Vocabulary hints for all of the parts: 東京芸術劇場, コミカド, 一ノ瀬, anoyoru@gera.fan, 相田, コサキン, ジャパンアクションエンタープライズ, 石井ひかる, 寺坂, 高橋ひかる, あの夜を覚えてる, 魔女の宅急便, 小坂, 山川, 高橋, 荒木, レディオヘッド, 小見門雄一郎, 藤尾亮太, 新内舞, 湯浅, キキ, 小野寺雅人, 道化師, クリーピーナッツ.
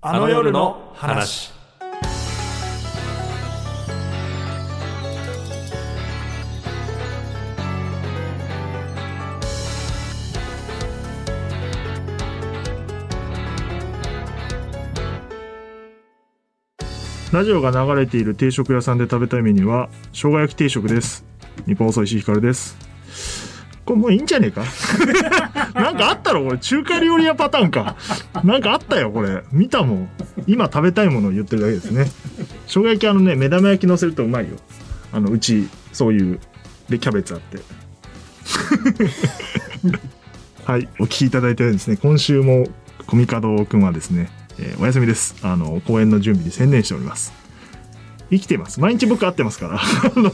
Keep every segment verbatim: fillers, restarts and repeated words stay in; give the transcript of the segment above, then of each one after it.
あの夜の話。ラジオが流れている定食屋さんで食べたいメニューは生姜焼き定食です。日本放送石井ひかるです。これもういいんじゃねえかなんかあったろこれ、中華料理屋パターンかなんかあったよこれ、見たもん。今食べたいものを言ってるだけですね。生姜焼き、あのね、目玉焼き乗せるとうまいよ。あのうちそういうでキャベツあってはい、お聞きいただいてですね、今週もコミカドくんはですね、えー、お休みです。あの公演の準備に専念しております。生きてます。毎日僕会ってますからあの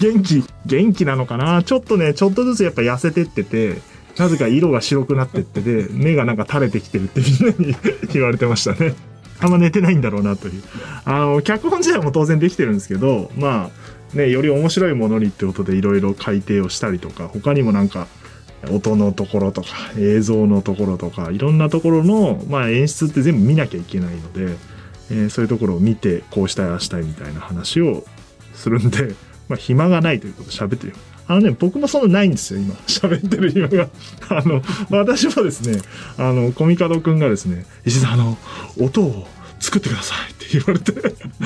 元気元気なのかな。ちょっとね、ちょっとずつやっぱ痩せてってて、なぜか色が白くなってってて、目がなんか垂れてきてるってみんなに言われてましたね。あんま寝てないんだろうなという。あの脚本自体も当然できてるんですけど、まあね、より面白いものにってことでいろいろ改訂をしたりとか、他にもなんか音のところとか映像のところとか、いろんなところの、まあ、演出って全部見なきゃいけないので、えー、そういうところを見てこうしたいああしたいみたいな話をするんで。まあ、暇がないということで喋ってる。あのね、僕もそんなないんですよ、今。喋ってる暇が。あの、まあ、私もですね、あの、コミカドくんがですね、石井さん、あの、音を作ってくださいって言われ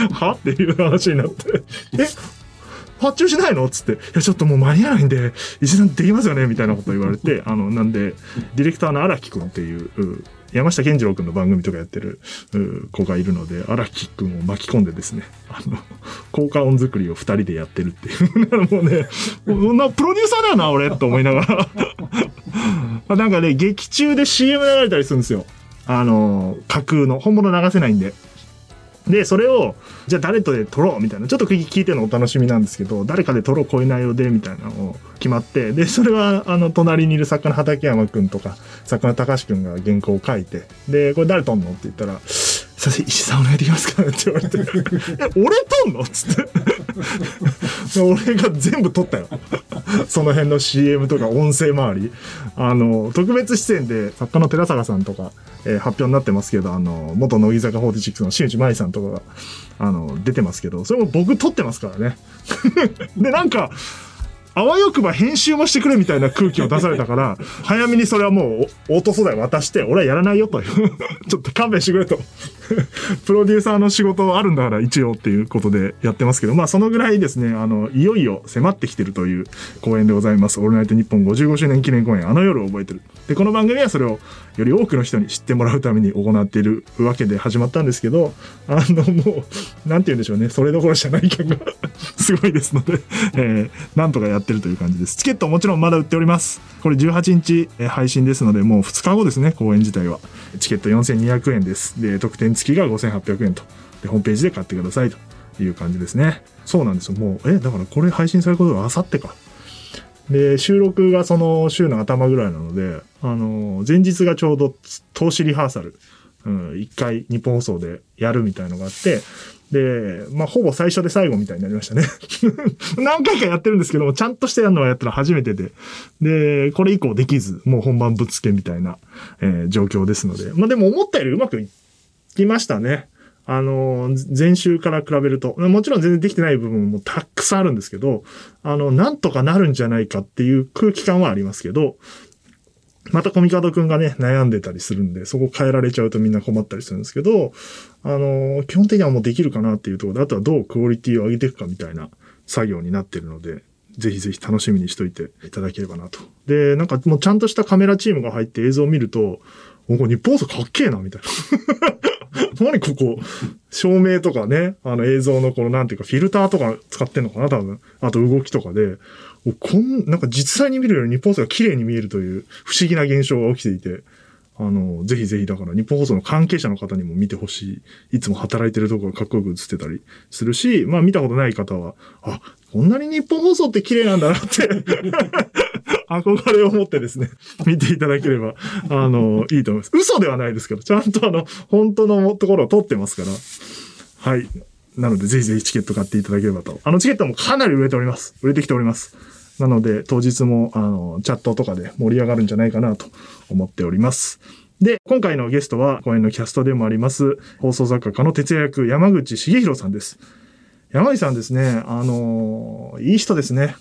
て、はっていう話になって、え、発注しないのっつって、いや、ちょっともう間に合わないんで、石井さんできますよねみたいなことを言われて、あの、なんで、ディレクターの荒木くんっていう、山下健二郎くんの番組とかやってる子がいるので、荒木くんを巻き込んでですね、あの、効果音作りを二人でやってるっていう。もうね、そんなプロデューサーだよな、俺、と思いながら。なんかね、劇中で シーエム 流れたりするんですよ。あの、架空の。本物流せないんで。で、それを、じゃあ誰とで撮ろうみたいな。ちょっと聞いてのお楽しみなんですけど、誰かで撮ろう、こういう内容で、みたいなのを決まって。で、それは、あの、隣にいる作家の畠山くんとか、作家の高橋くんが原稿を書いて、で、これ誰撮んのって言ったら、させ、石井さんお願いできますかねって言われて、え、俺撮んのつって。俺が全部撮ったよ。その辺の シーエム とか音声周り。あの、特別出演で作家の寺坂さんとか、えー、発表になってますけど、あの、元乃木坂フォーティーシックスの新内舞さんとかが、あの、出てますけど、それも僕撮ってますからね。で、なんか、あわよくば編集もしてくれみたいな空気を出されたから、早めにそれはもうオート素材渡して、俺はやらないよと。ちょっと勘弁してくれと。プロデューサーの仕事あるんだから一応っていうことでやってますけど、まあそのぐらいですね、あの、いよいよ迫ってきてるという公演でございます。オールナイトニッポンごじゅうごしゅうねん記念公演、あの夜を覚えてる。で、この番組はそれをより多くの人に知ってもらうために行っているわけで始まったんですけど、あの、もう、なんて言うんでしょうね、それどころじゃない感がすごいですので、えー、なんとかやってるという感じです。チケットもちろんまだ売っております。これじゅうはちにち配信ですので、もうふつかごですね、公演自体は。チケットよんせんにひゃくえんです。で、特典付きがごせんはっぴゃくえんと。で、ホームページで買ってくださいという感じですね。そうなんですよ。もう、え、だからこれ配信されることがあさってか。で、収録がその週の頭ぐらいなので、あの、前日がちょうど投資リハーサル、うん、一回日本放送でやるみたいのがあって、で、まあ、ほぼ最初で最後みたいになりましたね。何回かやってるんですけども、ちゃんとしてやるのはやったら初めてで。で、これ以降できず、もう本番ぶっつけみたいな、えー、状況ですので。まあ、でも思ったよりうまくいきましたね。あの、前週から比べると。もちろん全然できてない部分もたくさんあるんですけど、あの、なんとかなるんじゃないかっていう空気感はありますけど、またコミカドくんがね、悩んでたりするんで、そこ変えられちゃうとみんな困ったりするんですけど、あのー、基本的にはもうできるかなっていうところで、あとはどうクオリティを上げていくかみたいな作業になってるので、ぜひぜひ楽しみにしといていただければなと。で、なんかもうちゃんとしたカメラチームが入って映像を見ると、お、これ日本放送かっけえな、みたいな。何ここ、照明とかね、あの映像のこのなんていうかフィルターとか使ってんのかな、多分。あと動きとかで。こんなんか実際に見るより日本放送が綺麗に見えるという不思議な現象が起きていて、あの、ぜひぜひだから日本放送の関係者の方にも見てほしい。いつも働いてるとこがかっこよく映ってたりするし、まあ見たことない方は、あ、こんなに日本放送って綺麗なんだなって憧れを持ってですね、見ていただければ、あの、いいと思います。嘘ではないですけど、ちゃんとあの、本当のところを撮ってますから。はい。なので、ぜひぜひチケット買っていただければと。あのチケットもかなり売れております。売れてきております。なので、当日も、あの、チャットとかで盛り上がるんじゃないかなと思っております。で、今回のゲストは、公演のキャストでもあります、放送作家家の徹也役、山口茂弘さんです。山口さんですね、あのー、いい人ですね。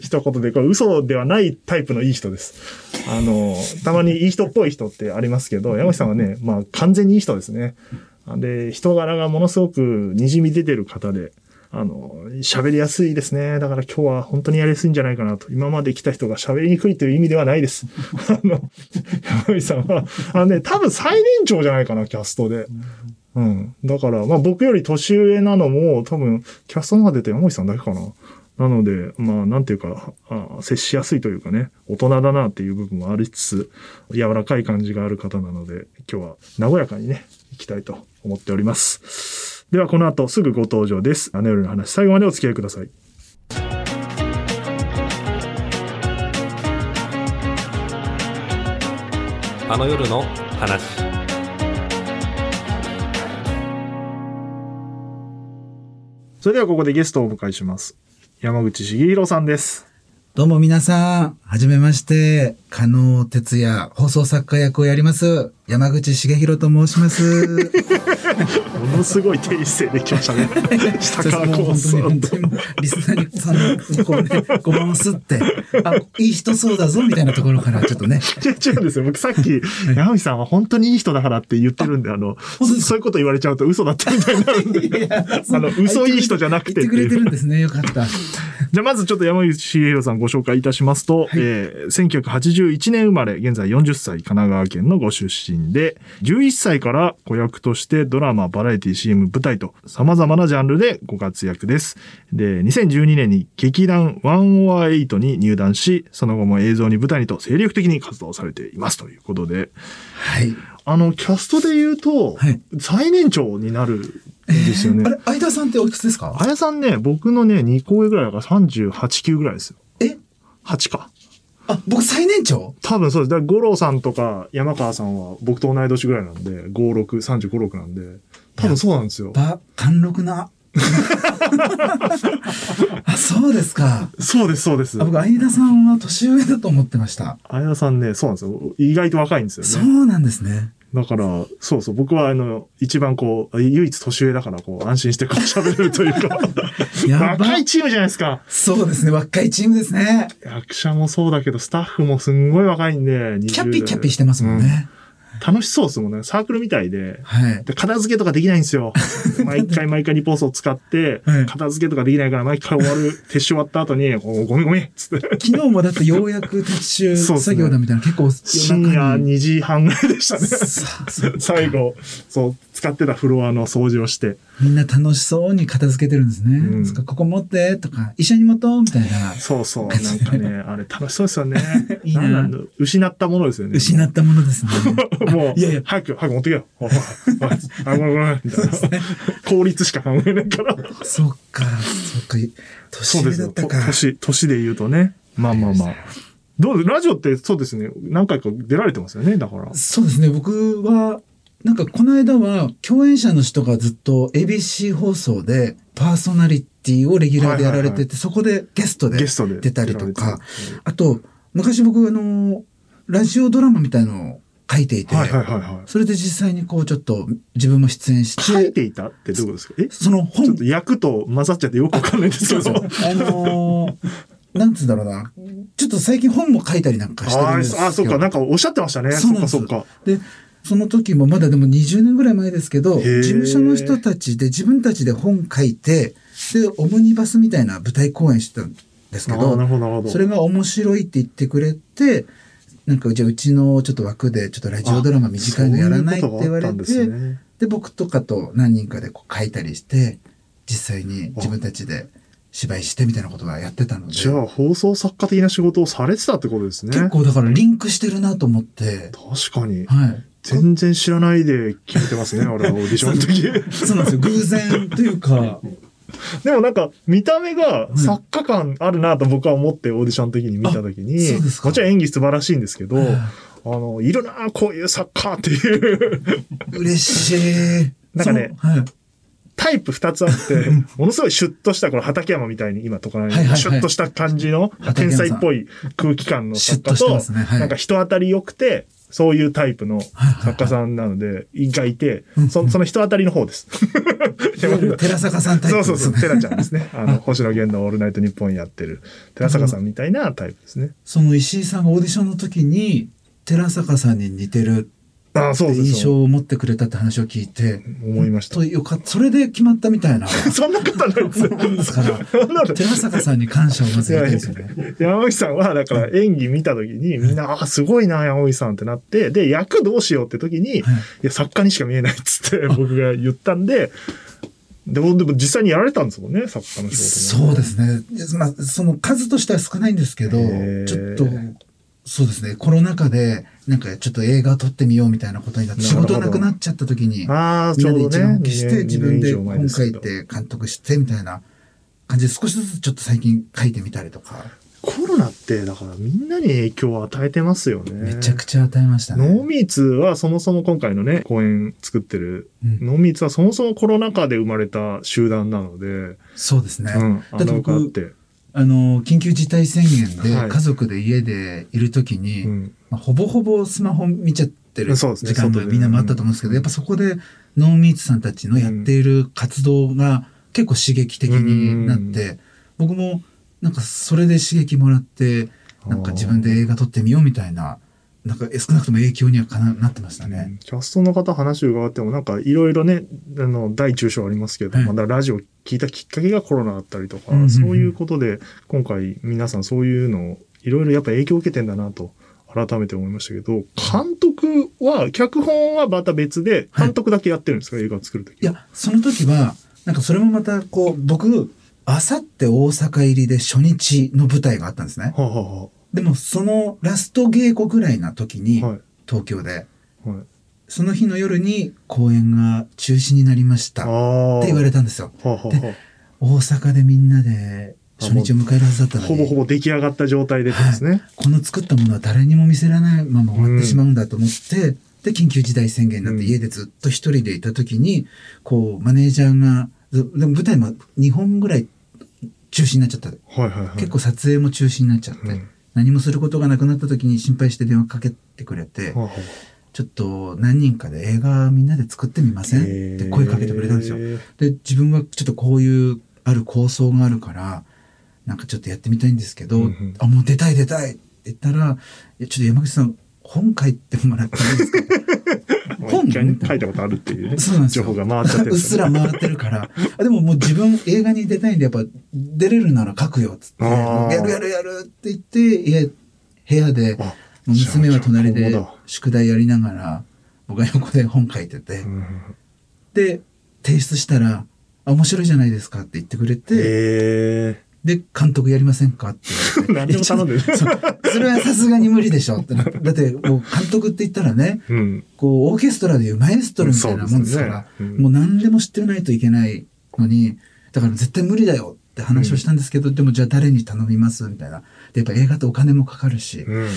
一言で、これ嘘ではないタイプのいい人です。あのー、たまにいい人っぽい人ってありますけど、山口さんはね、まあ完全にいい人ですね。で、人柄がものすごく滲み出てる方で、あの、喋りやすいですね。だから今日は本当にやりやすいんじゃないかなと。今まで来た人が喋りにくいという意味ではないです。あの、山口さんは、あのね、多分最年長じゃないかな、キャストで。うん。だから、まあ僕より年上なのも、多分、キャストの方が出て山口さんだけかな。なので、まあ、なんていうか、あ接しやすいというかね、大人だなっていう部分もありつつ、柔らかい感じがある方なので、今日は和やかにね、いきたいと思っております。ではこの後すぐご登場です。あの夜の話、最後までお付き合いください。あの夜の話。それではここでゲストをお迎えします。山口茂弘さんです。どうも皆さん、はじめまして、家の徹也、放送作家役をやります、山口茂弘と申します。ものすごい低姿勢できましたね。下からこうすっと。リスナーさんのこうね、ごまをすって、あ、いい人そうだぞみたいなところからちょっとね。違うんですよ。僕さっき、山口さんは本当にいい人だからって言ってるんで、あの、そういうこと言われちゃうと嘘だったみたいになるんで、いやあの、嘘いい人じゃなくてっていう。言ってくれてるんですね。よかった。じゃあまずちょっと山口茂弘さんご紹介いたしますと、はい、えー、せんきゅうひゃくはちじゅういちねん生まれ、現在よんじゅっさい、神奈川県のご出身で、じゅういっさいから子役としてドラマ、バラエティ、シーエム、舞台と様々なジャンルでご活躍です。で、にせんじゅうにねんに劇団ひゃくはちに入団し、その後も映像に舞台にと精力的に活動されていますということで、はい。あの、キャストで言うと、はい、最年長になる。ですよね。あれ、相田さんっておいくつですか？相田さんね、僕のね、にこうえぐらいだからさんじゅうはち、きゅうぐらいですよ。え ?はち か。あ、僕最年長？多分そうです。だから、五郎さんとか山川さんは僕と同い年ぐらいなんで、ご、ろく、さんじゅうご、ろくなんで、多分そうなんですよ。ば、貫禄な。あ、そうですか。そうです、そうです。僕、相田さんは年上だと思ってました。相田さんね、そうなんですよ。意外と若いんですよね。そうなんですね。だから、そうそう、僕は、あの、一番こう、唯一年上だから、こう、安心してこう喋れるというか。若いチームじゃないですか。そうですね、若いチームですね。役者もそうだけど、スタッフもすんごい若いんで、にじゅうだい。キャッピキャッピしてますもんね。うん、楽しそうですもんね。サークルみたいで。はい。で、片付けとかできないんですよ。毎回毎回リポースを使って、片付けとかできないから、毎回終わる、撤収終わった後に、ごめんごめんっつって。昨日もだってようやく撤収作業だみたいな、ね、結構深夜にじはんぐらいでしたね。最後、そう、使ってたフロアの掃除をして。みんな楽しそうに片付けてるんですね。うん、そっか、ここ持ってとか、一緒に持とうみたいな。そうそう、なんかね、あれ楽しそうですよね。いいな。なんなん失ったものですよね。失ったものですね。もう、いやいや、早く、早く持ってけよ。あ、ごめんごめん。みたいな。効率しか考えないから。そっか、そっか、年上だったか。年、年で言うとね。まあまあまあ。どう、ラジオってそうですね、何回か出られてますよね、だから。そうですね、僕は、なんかこの間は共演者の人がずっと エービーシー 放送でパーソナリティをレギュラーでやられてて、そこでゲストで出たりとか、あと、昔僕あの、ラジオドラマみたいのを書いていて、それで実際にこうちょっと自分も出演して。書いていたってどういうことですか？え？その本。ちょっと役と混ざっちゃってよくわかんないんですけど。そうそう。あのー、なんつうんだろうな。ちょっと最近本も書いたりなんかしてるんですよ。ああ、そっか。なんかおっしゃってましたね。そっかそっか。で、その時もまだでもにじゅうねんぐらい前ですけど、事務所の人たちで自分たちで本書いて、で、オムニバスみたいな舞台公演してたんですけど、それが面白いって言ってくれて、なんかじゃあうちのちょっと枠でちょっとラジオドラマ短いのやらないって言われて、で、僕とかと何人かでこう書いたりして、実際に自分たちで芝居してみたいなことはやってたので。じゃあ放送作家的な仕事をされてたってことですね。結構だからリンクしてるなと思って。確かに。はい。全然知らないで決めてますね、俺はオーディションの時。そうなんですよ、偶然というか。でもなんか、見た目が作家感あるなと僕は思ってオーディションの時に見た時に、もちろん演技素晴らしいんですけど、あの、いるなこういう作家っていう。嬉しい。なんかね、はい、タイプふたつあって、ものすごいシュッとした、この畠山みたいに今とかない、シュッとした感じの天才っぽい空気感の作家と、なんか人当たり良くて、そういうタイプの作家さんなので、がいて、そ, その人当たりの方です。寺坂さんタイプですね。そうそうそう、寺ちゃんですね。あの、星野源のオールナイトニッポンやってる、寺坂さんみたいなタイプですね。その石井さんがオーディションの時に、寺坂さんに似てるって印象を持ってくれたって話を聞いて、思いました。とよかった。それで決まったみたいな。そんなことないですよ。ですから、寺坂さんに感謝をまず言いたいですよね。山口さんは、だから演技見た時に、みんな、あ、すごいな、山口さんってなって、で、役どうしようって時に、いや、作家にしか見えないっつって僕が言ったんで、でも、でも実際にやられたんですもんね、作家の仕事。そうですね。まあ、その数としては少ないんですけど、ちょっと、そうですね。コロナ禍で、なんかちょっと映画撮ってみようみたいなことになって、仕事なくなっちゃった時に、みんなで一覧を消して、自分で本書いて、監督して、みたいな感じで、少しずつちょっと最近書いてみたりとか。コロナって、だからみんなに影響を与えてますよね。めちゃくちゃ与えましたね。ノーミーツはそもそも今回のね、公演作ってる、うん、ノーミーツはそもそもコロナ禍で生まれた集団なので。そうですね。うん、あの歌って。あの、緊急事態宣言で家族で家でいるときに、はい、うん、まあ、ほぼほぼスマホ見ちゃってる時間もみんなもあったと思うんですけど、やっぱそこでノーミーツさんたちのやっている活動が結構刺激的になって、うん、僕もなんかそれで刺激もらって、なんか自分で映画撮ってみようみたいな、なんか少なくとも影響にはかな、なってましたね。キャストの方話を伺ってもなんかいろいろね、あの、大中小ありますけど、はい、まだラジオ聞いたきっかけがコロナだったりとか、そういうことで今回皆さんそういうのをいろいろやっぱ影響を受けてんだなと改めて思いましたけど、監督は、脚本はまた別で、監督だけやってるんですか、はい、映画を作るとき。いや、その時は、なんかそれもまたこう、僕、あさって大阪入りで初日の舞台があったんですね。はあはあ、でも、そのラスト稽古ぐらいな時に、東京で、その日の夜に公演が中止になりましたって言われたんですよ。で、大阪でみんなで初日を迎えるはずだったのに。ほぼほぼ出来上がった状態でですね、はい。この作ったものは誰にも見せられないまま終わってしまうんだと思って、うん、で、緊急事態宣言になって家でずっと一人でいた時に、こう、マネージャーが、でも舞台もにほんぐらい中止になっちゃった。結構撮影も中止になっちゃって。うん、何もすることがなくなった時に心配して電話かけてくれて、はあ、ちょっと何人かで映画みんなで作ってみません、えー、って声かけてくれたんですよ。で、自分はちょっとこういうある構想があるから、なんかちょっとやってみたいんですけど、うんうん、あ、もう出たい出たいって言ったら、いや、ちょっと山口さん、本書いてもらってもいいですか？本書いたことあるっていうね。そうなんですよ。情報が回っちゃってる。うっすら回ってるから。あ、でももう自分映画に出たいんで、やっぱ出れるなら書くよっつって、やるやるやるって言って、家、部屋で、娘は隣で宿題やりながら、僕が横で本書いてて、うん、で、提出したら、あ、面白いじゃないですかって言ってくれて、えーで、監督やりませんかって言われて。何でも頼んでる。それはさすがに無理でしょってなって。だって、もう監督って言ったらね、うん、こう、オーケストラでいうマエストロみたいなもんですから、うすね、うん、もう何でも知ってないといけないのに、だから絶対無理だよって話をしたんですけど、うん、でもじゃあ誰に頼みますみたいな。で、やっぱ映画ってお金もかかるし、うん、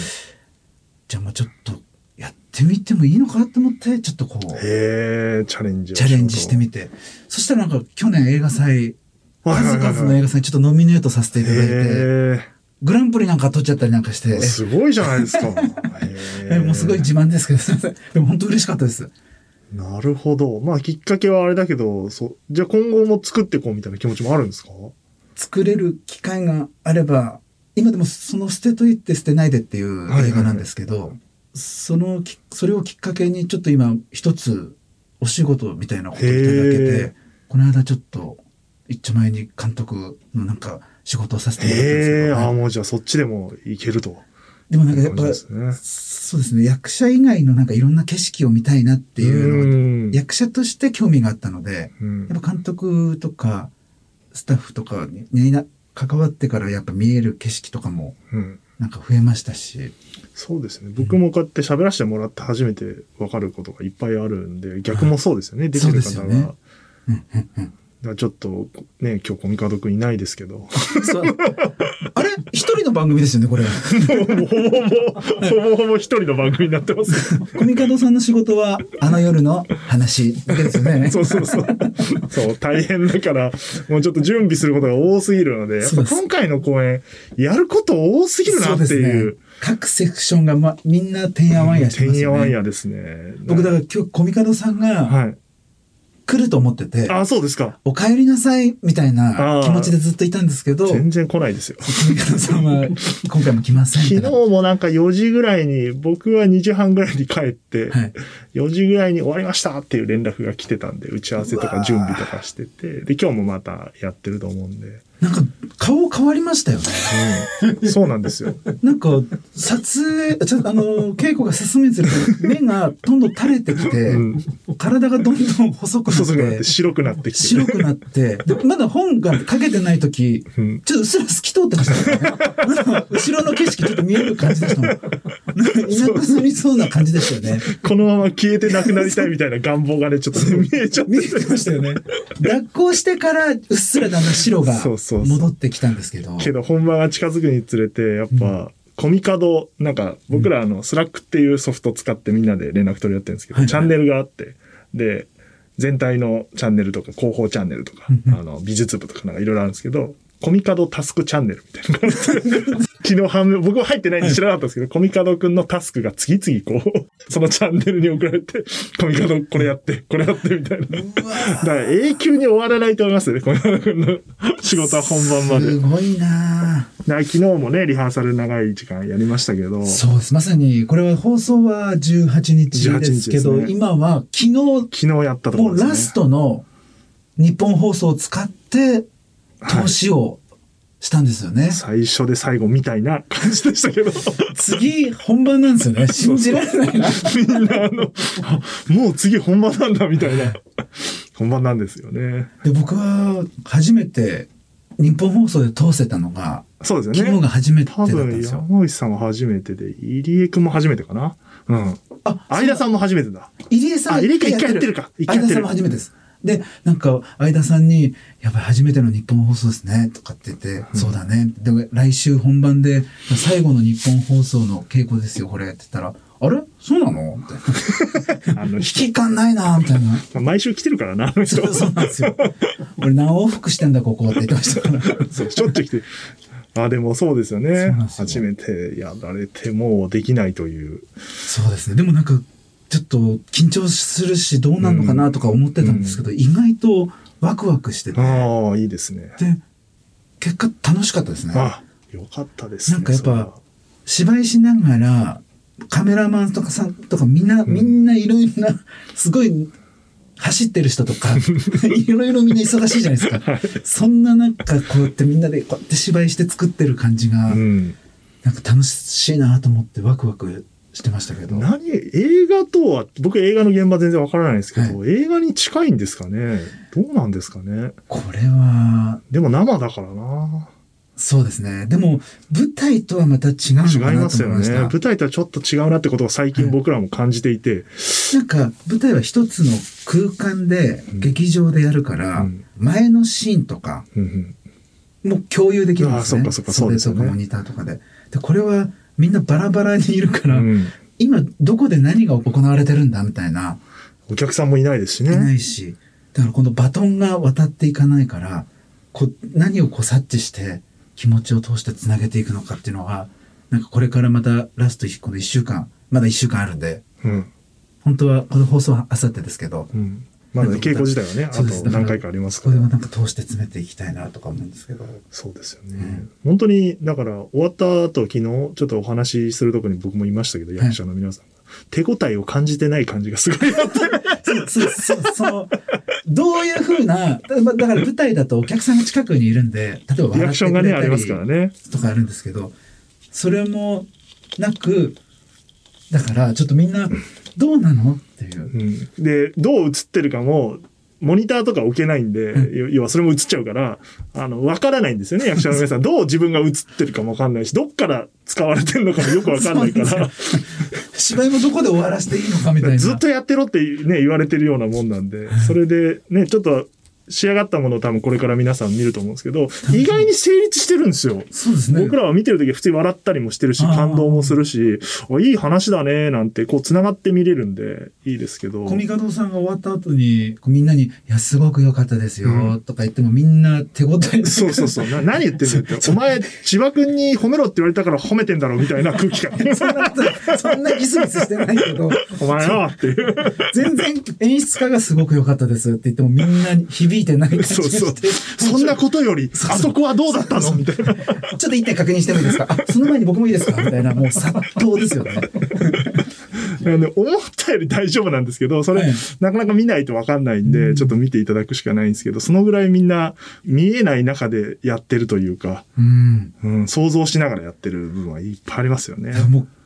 じゃあもうちょっとやってみてもいいのかなって思って、ちょっとこう、へー、チャレンジ。チャレンジしてみて。そしたらなんか去年映画祭、数々の映画さんにちょっとノミネートさせていただいて、グランプリなんか取っちゃったりなんかして。すごいじゃないですか。もうすごい自慢ですけど、すみません。でも本当嬉しかったです。なるほど。まあきっかけはあれだけど、そう、じゃあ今後も作っていこうみたいな気持ちもあるんですか？作れる機会があれば、今でもその捨てといって捨てないでっていう映画なんですけど、そのき、それをきっかけにちょっと今一つお仕事みたいなことをいただけて、この間ちょっと、一丁前に監督のなんか仕事をさせてもらったんですけど、ね。ええー、ああ、もうじゃあそっちでもいけると。でもなんかやっぱ、ね、そうですね、役者以外のなんかいろんな景色を見たいなっていうのを、役者として興味があったので、やっぱ監督とかスタッフとかに関わってからやっぱ見える景色とかもなんか増えましたし。うん、そうですね。僕もこうやって喋らせてもらって初めて分かることがいっぱいあるんで、逆もそうですよね、はい、出てる方が。ちょっとね、今日コミカドくんいないですけど。あれ一人の番組ですよね、これ。もうほぼほぼ、ほぼほぼ一人の番組になってます。コミカドさんの仕事は、あの夜の話だけですよね。そうそうそう。そう、大変だから、もうちょっと準備することが多すぎるので、やっぱ今回の公演、やること多すぎるなっていう。各セクションが、ま、みんなてんやわんやしてますよね。てんやわんやですね。僕だから今日コミカドさんが、はい。来ると思ってて。あ、そうですか。お帰りなさい、みたいな気持ちでずっといたんですけど。全然来ないですよ。富川さんは今回も来ません。昨日もなんかよじぐらいに、僕はにじはんぐらいに帰って、はい、よじぐらいに終わりましたっていう連絡が来てたんで、打ち合わせとか準備とかしてて、で、今日もまたやってると思うんで。なんか顔変わりましたよね。うん、そうなんですよ。なんか撮影、ちょっとあの稽古が進めずに目がどんどん垂れてきて、うん、体がどんどん細くなって、細くなって白くなってきて、白くなって、でまだ本がかけてない時、うん、ちょっとうっすら透き通ってましたね。なんか後ろの景色ちょっと見える感じでしたもん。なんかいなくなりそうな感じでしたよね。このまま消えてなくなりたいみたいな願望がねちょっと見えちゃって見えてましたよね。脱行してからうっすらだんだん白が。そうそう戻ってきたんですけど。けど本番が近づくにつれて、やっぱ、うん、コミカド、なんか、僕らあの、スラックっていうソフトを使ってみんなで連絡取り合ってるんですけど、うん、チャンネルがあって、で、全体のチャンネルとか、広報チャンネルとか、うん、あの、美術部とかなんかいろいろあるんですけど、コミカドタスクチャンネルみたいな感じで、昨日半分、僕は入ってないんで知らなかったんですけど、はい、コミカドくんのタスクが次々こう、そのチャンネルに送られて、コミカドこれやって、これやってみたいな。だから永久に終わらないと思いますよね、コミカドくんの仕事は本番まで。すごいなぁ。昨日もね、リハーサル長い時間やりましたけど。そうです。まさに、これは放送はじゅうはちにちですけど、ね、今は昨日、昨日やったところですね。もうラストの日本放送を使って、投資をしたんですよね、はい。最初で最後みたいな感じでしたけど。次、本番なんですよね。信じられないな。みんな、あの、もう次本番なんだみたいな。本番なんですよね。で、僕は初めて日本放送で通せたのが、そうですよね。昨日が初めてだったんですよ。多分、山内さんは初めてで、入江くんも初めてかな。うん。あ、相田さんも初めてだ。入江さん、入江くん一回やってるか。相田さんも初めてです。で、なんか、相田さんに、やっぱり初めての日本放送ですね、とかって言って、うん、そうだね。で、来週本番で、最後の日本放送の稽古ですよ、これ、って言ったら、あれそうなのみたいな。あの、引き感ないな、みたいな。毎週来てるからな、あの人。そう、そうなんですよ。俺何往復してんだ、ここって言ってましたから。そう、しょっちゅう来て。あ、でもそうですよね。初めてやられてもできないという。そうですね。でもなんか、ちょっと緊張するしどうなるのかなとか思ってたんですけど、うん、意外とワクワクしてて、ああいいですね。で結果楽しかったですね。あ、よかったですね。なんかやっぱ芝居しながらカメラマンとかさんとかみんな、うん、みんないろいろなすごい走ってる人とかいろいろみんな忙しいじゃないですか。はい、そんななんかこうやってみんなでこうやって芝居して作ってる感じが、うん、なんか楽しいなと思ってワクワク。してましたけど。何、映画とは、僕映画の現場全然わからないですけど、はい、映画に近いんですかね。どうなんですかね。これは。でも生だからな。そうですね。でも、舞台とはまた違うのかなと思いました。違いますよね。舞台とはちょっと違うなってことを最近僕らも感じていて。はい、なんか、舞台は一つの空間で、劇場でやるから、うん、前のシーンとか、もう共有できるんですね。あ、そうかそうかそうですね。モニターとかで。で、これは、みんなバラバラにいるから、うん、今どこで何が行われてるんだみたいな。お客さんもいないですしね。いないし。だからこのバトンが渡っていかないから、こう何をこう察知して気持ちを通してつなげていくのかっていうのは、なんかこれからまたラストこのいっしゅうかん、まだいっしゅうかんあるんで、うん、本当はこの放送はあさってですけど、うん、まだ、ね、稽古自体はね、あと何回かありますから。これはなんか通して詰めていきたいなとか思うんですけど。そうですよね。うん、本当に、だから終わった後、昨日ちょっとお話しするとこに僕もいましたけど、役者の皆さんが。手応えを感じてない感じがすごいなって。そうそうそう。どういうふうな、だから舞台だとお客さんが近くにいるんで、例えばリアクションがね、ありますからね。とかあるんですけど、それもなく、だからちょっとみんな、どうなのっていう、うん、でどう映ってるかもモニターとか置けないんで、うん、要はそれも映っちゃうからあの分からないんですよね。役者の皆さんどう自分が映ってるかも分かんないしどっから使われてるのかもよく分かんないから芝居もどこで終わらせていいのかみたいなずっとやってろって、ね、言われてるようなもんなんでそれでねちょっと仕上がったものを多分これから皆さん見ると思うんですけど、意外に成立してるんですよ。そうですね。僕らは見てるとき普通に笑ったりもしてるし、感動もするし、いい話だねなんてこう繋がって見れるんでいいですけど。コミカドさんが終わった後にこうみんなに、いやすごく良かったですよ、うん、とか言ってもみんな手応え。そうそうそう。な何言ってんだって。お前千葉君に褒めろって言われたから褒めてんだろみたいな空気感。そんなことそんなギスギスしてないけど。お前よっていう。全然演出家がすごく良かったですって言ってもみんなに響いて。いてない感じがして、そうそう、そんなことよりそうそう、あそこはどうだったのみたいな。ちょっと一点確認してもいいですか、あその前に僕もいいですかみたいな、もう殺到ですよね。なんで思ったより大丈夫なんですけど、それ、はい、なかなか見ないと分かんないんで、うん、ちょっと見ていただくしかないんですけど、そのぐらいみんな見えない中でやってるというか、うんうん、想像しながらやってる部分はいっぱいありますよね。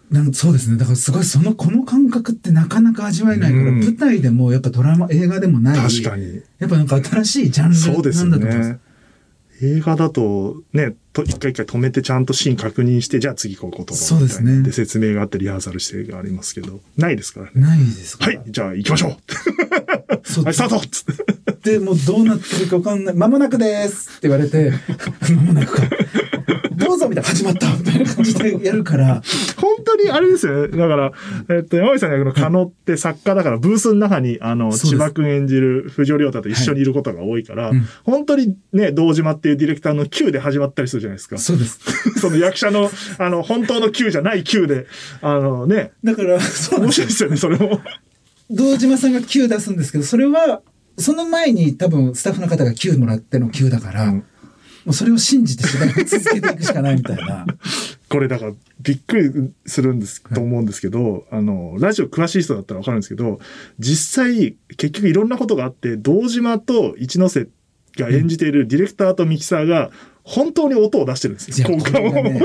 なんそうですね。だからすごいその、この感覚ってなかなか味わえないから、うん、舞台でもやっぱドラマ、映画でもない。確かに。やっぱなんか新しいジャンルなんだと思います。そうですね。映画だとね、と一回一回止めてちゃんとシーン確認して、じゃあ次こういうことを。そうですね。で説明があってリハーサルしてがありますけど、ないですからね。ないですから。はい、じゃあ行きましょう。そうはい、スタートつって。で、もうどうなってるかわかんない。間もなくですって言われて、間もなくか。どうぞみたいな、始まったみたいな感じでやるから。本当にあれですよね。だから、えっと、山口さんの役の狩野って作家だから、ブースの中に、あの、千葉くん演じる藤尾亮太と一緒にいることが多いから、はいうん、本当にね、堂島っていうディレクターの Q で始まったりするじゃないですか。そうです。その役者の、あの、本当の Q じゃない Q で、あのね。だから、そう面白いですよね、それも。堂島さんが Q 出すんですけど、それは、その前に多分スタッフの方が Q もらっての Q だから、うんもうそれを信じてしばらく続けていくしかないみたいな。これだからびっくりするんです、はい、と思うんですけど、あの、ラジオ詳しい人だったらわかるんですけど、実際結局いろんなことがあって、堂島と一ノ瀬が演じているディレクターとミキサーが、うん本当に音を出してるんですよ。効果音を、ね、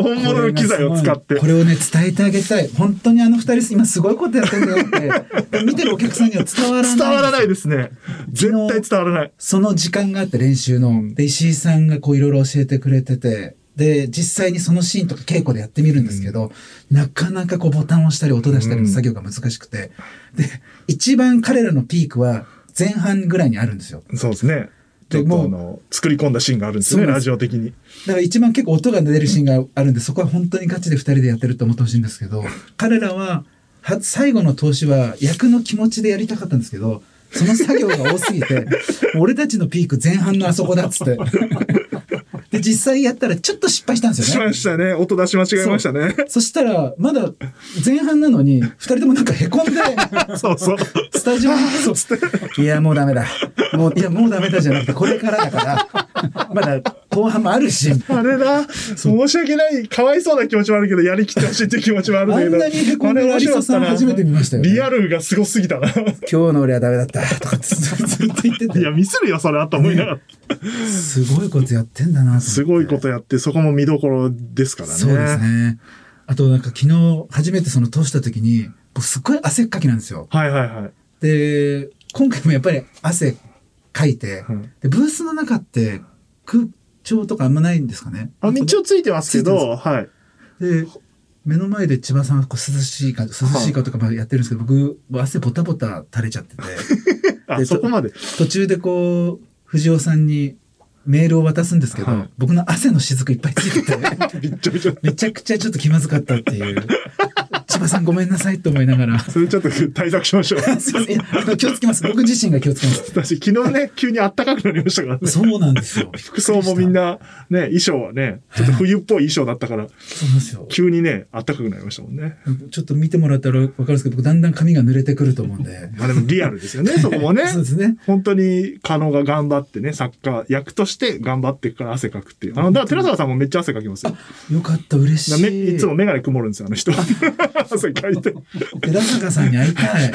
本物の機材を使って。これをね、伝えてあげたい。本当にあの二人、今すごいことやってるんだよって、見てるお客さんには伝わらない。伝わらないですね。絶対伝わらない。その時間があって練習の。で、石井さんがこういろいろ教えてくれてて、で、実際にそのシーンとか稽古でやってみるんですけど、うん、なかなかこうボタンを押したり音出したりの作業が難しくて、うん、で、一番彼らのピークは前半ぐらいにあるんですよ。そうですね。でもうあの作り込んだシーンがあるんですね、ラジオ的に。だから一番結構音が出るシーンがあるんで、そこは本当にガチでふたりでやってると思ってほしいんですけど、彼らは最後の投資は役の気持ちでやりたかったんですけど、その作業が多すぎて、俺たちのピーク前半のあそこだっつって。で、実際やったらちょっと失敗したんですよね。しましたね。音出し間違えましたね。そ, そしたら、まだ前半なのに、二人ともなんか凹んで、そうそう。スタジオにそうつって。いや、もうダメだ。もう、いや、もうダメだじゃなくて、これからだから、まだ後半もあるし。あれだ。申し訳ない。かわいそうな気持ちもあるけど、やりきってほしいっていう気持ちもあるんだけど。あんなに凹んでるアリサさん初めて見ましたよ、ね。リアルがすごすぎたな。今日の俺はダメだった。とかずっと言ってて。いや、ミスるよ、それあと思いながら。ねすごいことやってんだなって。すごいことやって、そこも見どころですからね。そうですね。あとなんか昨日初めてその通した時に、すっごい汗っかきなんですよ。はいはいはい。で、今回もやっぱり汗かいて、うん、でブースの中って空調とかあんまないんですかね。あ、一応ついてますけど、はい。で、目の前で千葉さんはこう涼しいか、涼しいかとかやってるんですけど、僕汗ボタボタ垂れちゃってて。あ、そこまで。途中でこう、藤尾さんにメールを渡すんですけど、はい、僕の汗の雫いっぱいついてて、びっちょびちょめちゃくちゃちょっと気まずかったっていう。千葉さんごめんなさいと思いながら。それちょっと対策しましょう。すいません。気をつけます。僕自身が気をつけます。私昨日ね、急にあったかくなりましたからね。そうなんですよ。服装もみんな、ね、衣装はね、ちょっと冬っぽい衣装だったから、そうなんですよ。急にね、あったかくなりましたもんね。ちょっと見てもらったらわかるんですけど、僕だんだん髪が濡れてくると思うんで。まあでもリアルですよね、そこもね。そうですね。本当に狩野が頑張ってね、作家、役として頑張ってから汗かくっていう。あの、だから寺澤さんもめっちゃ汗かきますよ。よかった、嬉しい。いつもメガネ曇るんですよ、あの人。汗かいて寺坂さんに会いたい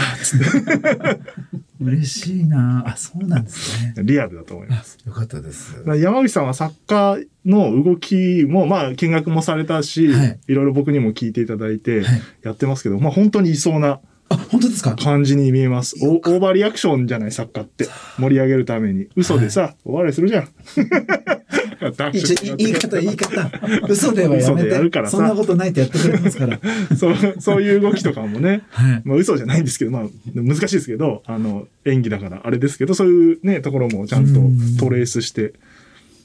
嬉しいなあ。そうなんですね。リアルだと思います。よかったです。山口さんは作家の動きもまあ見学もされたし、はい、いろいろ僕にも聞いていただいてやってますけど、はい、まあ本当にいそうな感じに見えます。オーバーリアクションじゃない、作家って盛り上げるために嘘でさ、はい、お笑いするじゃん言い方言い方嘘ではやめて、そんなことないってやってくれますからそう、そういう動きとかもね、はい、まあ嘘じゃないんですけど、まあ、難しいですけど、あの演技だからあれですけど、そういう、ね、ところもちゃんとトレースして、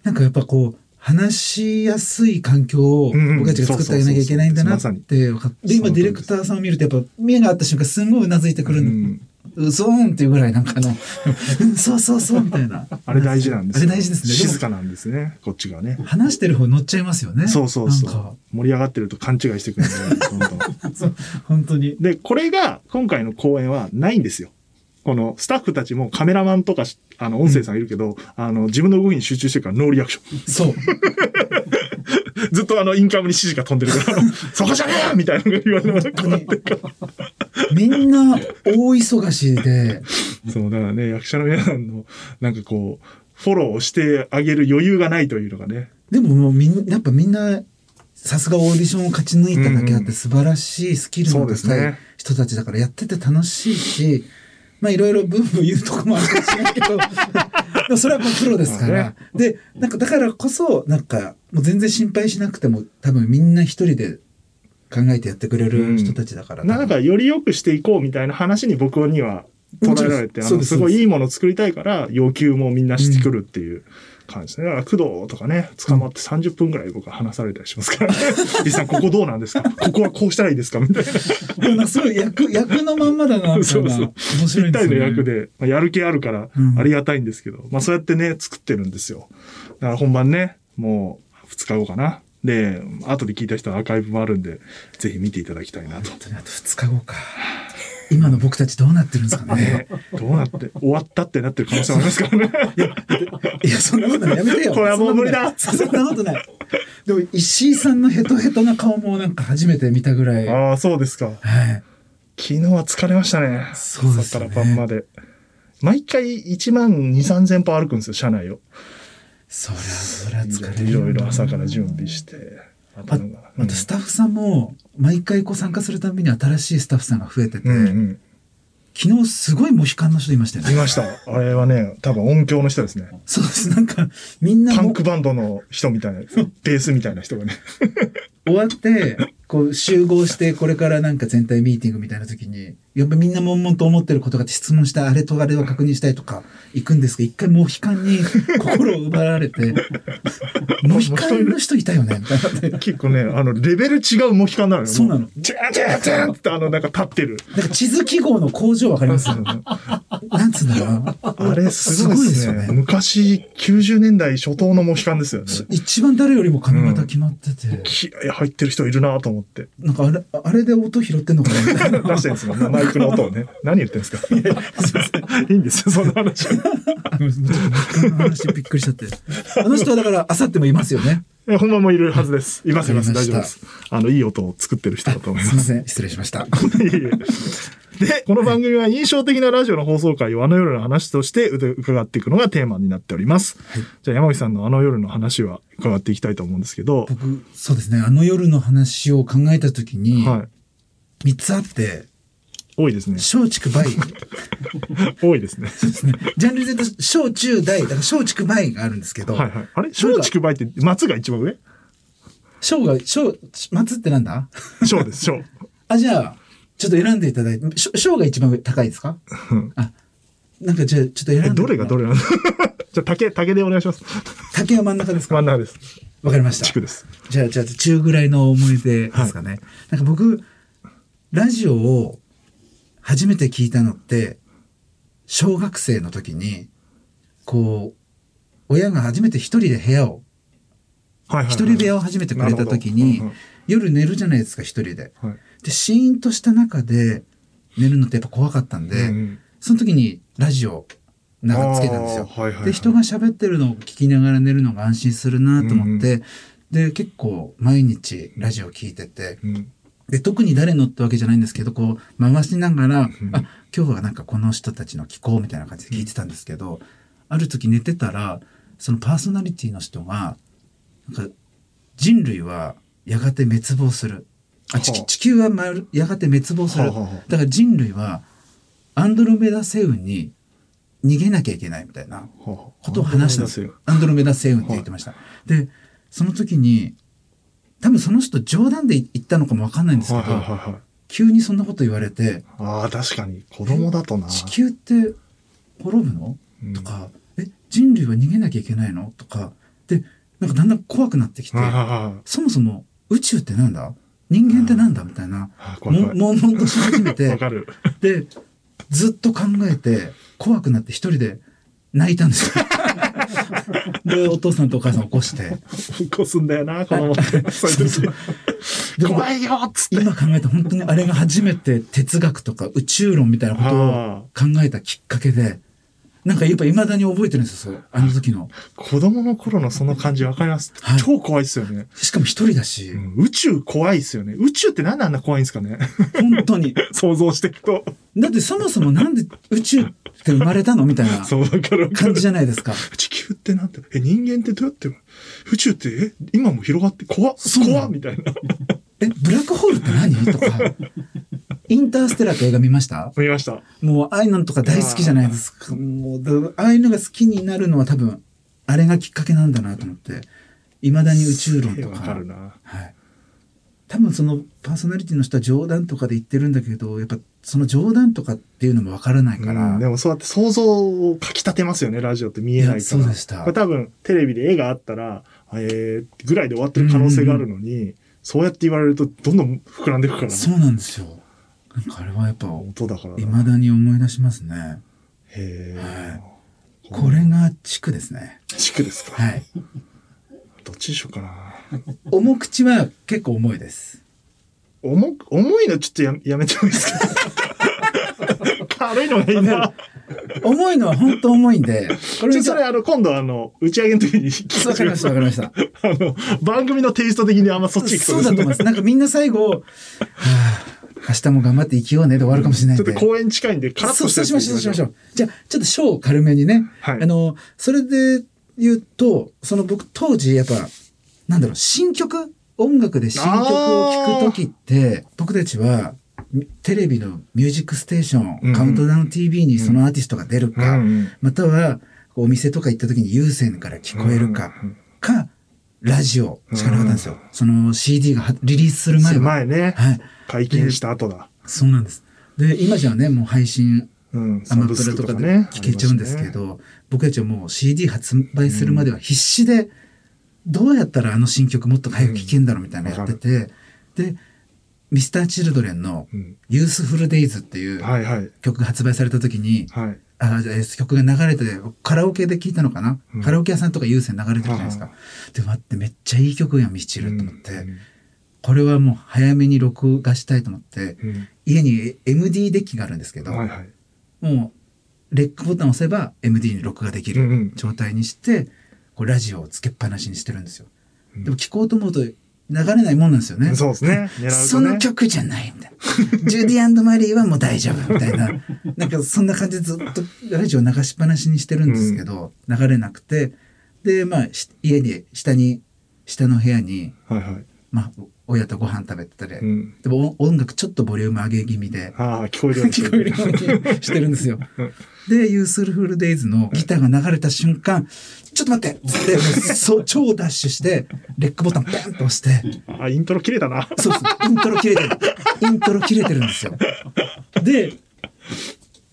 なんかやっぱこう話しやすい環境を僕たちが作ってあげなきゃいけないんだなって分かって、で今ディレクターさんを見るとやっぱ目が合った瞬間すんごいうなずいてくるんで、うそーんっていうぐらいなんかのそうそうそうみたいなあれ大事なんですね。あれ大事ですね。静かなんですね、こっちがね。話してる方乗っちゃいますよね。そうそうそう、盛り上がってると勘違いしてくるんで本当に。でこれが今回の公演はないんですよ。このスタッフたちもカメラマンとかあの音声さんいるけど、うん、あの自分の動きに集中してるからノーリアクション。そうずっとあのインカムに指示が飛んでるからそこじゃねえみたいなのが言われなくなってるからみんな大忙しでそうだからね、役者の皆さんのなんかこうフォローをしてあげる余裕がないというのがね。でももうみんやっぱみんなさすがオーディションを勝ち抜いただけあって素晴らしいスキルの高い人たちだから、やってて楽しいし、まあいろいろブンブン言うとこもあるかもしれないけどでもそれはもうプロですから、ね、でなんかだからこそなんかもう全然心配しなくても多分みんな一人で考えてやってくれる人たちだから、うん、なんかより良くしていこうみたいな話に僕には捉えられて、あのすごいいいものを作りたいから要求もみんなしてくるっていう感じですね。だから工藤とかね捕まってさんじゅっぷんぐらい僕は話されたりしますからね「リスさんここどうなんですかここはこうしたらいいですか」みたいな。なんかすごい 役, 役のまんまだなみたいな。そうそう、一体の役で、まあ、やる気あるからありがたいんですけど、うん、まあそうやってね作ってるんですよ。だから本番ねもうふつかごかな。で後で聞いた人はアーカイブもあるんでぜひ見ていただきたいなと。本当にあとふつかごか。今の僕たちどうなってるんですかね。どうなって終わったってなってる可能性ありますからね。いやそんなことない、やめてよ。これはもう無理だ。そんなことない。でも石井さんのヘトヘトな顔もなんか初めて見たぐらい。ああそうですか。はい。昨日は疲れましたね。そうですね。朝から晩まで。毎回いちまんにせんさんぜんぽ歩くんですよ車内を。そりゃそりゃ疲れる。いろいろ朝から準備して、あとスタッフさんも毎回こう参加するたびに新しいスタッフさんが増えてて、うんうん、昨日すごいモヒカンの人いましたよね。いました。あれはね、多分音響の人ですね。そうです。なんかみんなパンクバンドの人みたいな、ベースみたいな人がね。終わってこう集合してこれからなんか全体ミーティングみたいな時に、やっぱみんな悶々と思ってることがあって質問したあれとあれを確認したいとか行くんですけど、一回モヒカンに心を奪われてモヒカンの人いたよねみたいな。結構ねあのレベル違うモヒカンなのよ。そうなの。ジャンジャンジャンってあのなんか立ってるなんか地図記号の工場わかりますよね。なんつうんだろうあれすごいですよね。昔きゅうじゅうねんだい初頭のモヒカンですよね。一番誰よりも髪型決まってて、うん、気合入ってる人いるなと思ってなんかあれあれで音拾ってんのかなみたいな出してるんですもんね。マイクの音をね。何言ってんですか。いやいや、すいません。いいんですよ、その話。話びっくりしちゃって。あの人はだから、あさってもいますよね。いや、本番もいるはずです。います、います。大丈夫です。あの、いい音を作ってる人だと思います。すいません。失礼しました。いやいやで、この番組は印象的なラジオの放送回をあの夜の話として伺っていくのがテーマになっております。はい、じゃあ、山口さんのあの夜の話は伺っていきたいと思うんですけど。僕、そうですね。あの夜の話を考えたときに、はい、みっつあって、多いですね。小畜梅多いですね。ジャンルで言うと小中大だから小畜梅があるんですけど。はいはい。あれ小畜梅って松が一番上？小が小松ってなんだ？小です小。あじゃあちょっと選んでいただいて、小が一番上高いですか？あなんかじゃあちょっと選んで。どれがどれなの？じゃあ竹竹でお願いします。竹は真ん中ですか？真ん中です。わかりました。竹です。じゃあじゃあ中ぐらいの思い出ですかね。なんか僕ラジオを初めて聞いたのって、小学生の時に、こう、親が初めて一人で部屋を、一人部屋を初めてくれた時に、うんうん、夜寝るじゃないですか、一人で。はい、で、シーンとした中で寝るのってやっぱ怖かったんで、うんうん、その時にラジオなんかつけたんですよ。はいはいはい、で、人が喋ってるのを聞きながら寝るのが安心するなと思って、うんうん、で、結構毎日ラジオ聞いてて、うん、で特に誰のってわけじゃないんですけど、こう回しながら、うん、あ今日はなんかこの人たちの聞こうみたいな感じで聞いてたんですけど、うん、ある時寝てたらそのパーソナリティの人がなんか人類はやがて滅亡する、あ 地, 地球はやがて滅亡する、だから人類はアンドロメダ星雲に逃げなきゃいけないみたいなことを話したんですよ。アンドロメダ星雲って言ってました。はい、でその時に多分その人冗談で言ったのかも分かんないんですけど、はいはいはい、急にそんなこと言われて、ああ確かに子供だとな、地球って滅ぶの、うん、とか、え人類は逃げなきゃいけないのとかで、なんかだんだん怖くなってきて、はいはいはい、そもそも宇宙ってなんだ、人間ってなんだ、うん、みたいなもんもんとし始めて分かる。でずっと考えて怖くなって一人で泣いたんですよ。でお父さんとお母さん起こして起こすんだよな子供って。そうそうでも怖いよっつって今考えた本当にあれが初めて哲学とか宇宙論みたいなことを考えたきっかけで、なんかやっぱ未だに覚えてるんですよ、あの時の。子供の頃のその感じ分かります、はい、超怖いですよね。しかも一人だし、うん、宇宙怖いですよね。宇宙ってなんであんな怖いんですかね。本当に想像していくと、だってそもそもなんで宇宙って生まれたのみたいな感じじゃないですか。地球ってなんて、え人間ってどうやって宇宙って、え今も広がって怖っ怖っみたいな。えブラックホールって何とか。インターステラーって映画見ました?見ました。もうああいうのとか大好きじゃないですか。もうああいうのが好きになるのは多分あれがきっかけなんだなと思って、未だに宇宙論とか、かるな、はい、多分そのパーソナリティの人は冗談とかで言ってるんだけど、やっぱその冗談とかっていうのもわからないから、うん、でもそうやって想像をかき立てますよね、ラジオって。見えないから。そうでした。これ多分テレビで絵があったら、えー、ぐらいで終わってる可能性があるのに、うんうん、そうやって言われるとどんどん膨らんでいくから、ね、そうなんですよ。なんかあれはやっぱ音だから、ね、未だに思い出しますね。へえ、はい。これが地区ですね。地区ですか。はい。どっちでしょうかな。重口は結構重いです。重重いのちょっと や, やめてもいいですか。軽いのがいいな。重いのは本当重いんで。これちょっとそれあの今度あの打ち上げの時に聞きましょう。わかりましたわかりました。あの番組のテイスト的にあんまそっち行くとですね。そうだと思います。なんかみんな最後。明日も頑張って生きようねで終わるかもしれないんで、うん、ちょっと公演近いんでカラッとしてそうしましょう、そうしましょう。じゃあちょっとショーを軽めにね、はい、あのそれで言うと、その僕当時やっぱなんだろう、新曲音楽で新曲を聴く時って僕たちはテレビのミュージックステーション、うん、カウントダウン ティーブイ にそのアーティストが出るか、うん、またはお店とか行った時に有線から聞こえるか、うん、かラジオしかなかったんですよ、うん、その シーディー がリリースする前は、前ね、はい、解禁した後だ。そうなんです。で今じゃねもう配信、うん、アマプラとかで聞けちゃうんですけど、ね、僕たちはもう シーディー 発売するまでは必死で、うん、どうやったらあの新曲もっと早く聴けんだろうみたいなのやってて、うん、で ミスターチルドレン の「ユースフルデイズ っていう曲が発売された時に、はいはい、あ曲が流れてカラオケで聴いたのかな、うん、カラオケ屋さんとか有線流れてるじゃないですか、うん、で待ってめっちゃいい曲やんミスチルと思って。うんうん、これはもう早めに録画したいと思って、うん、家に エムディー デッキがあるんですけど、はいはい、もうレックボタンを押せば エムディー に録画できる状態にして、うんうん、こうラジオをつけっぱなしにしてるんですよ、うん、でも聞こうと思うと流れないもんなんですよね。そうですね。狙うとね、その曲じゃないみたいなジュディ&マリーはもう大丈夫みたいななんかそんな感じでずっとラジオ流しっぱなしにしてるんですけど、うん、流れなくて、でまあ家に下に下の部屋に、はいはい、まあ親とご飯食べてたり、うん、でも音楽ちょっとボリューム上げ気味で聞こえるようにしてるんですよ。でユースフルデイズのギターが流れた瞬間ちょっと待ってでそう超ダッシュしてレックボタンペンと押して、あイントロ切れたな。そうそうイントロ切れてるイントロ切れてるんですよ。で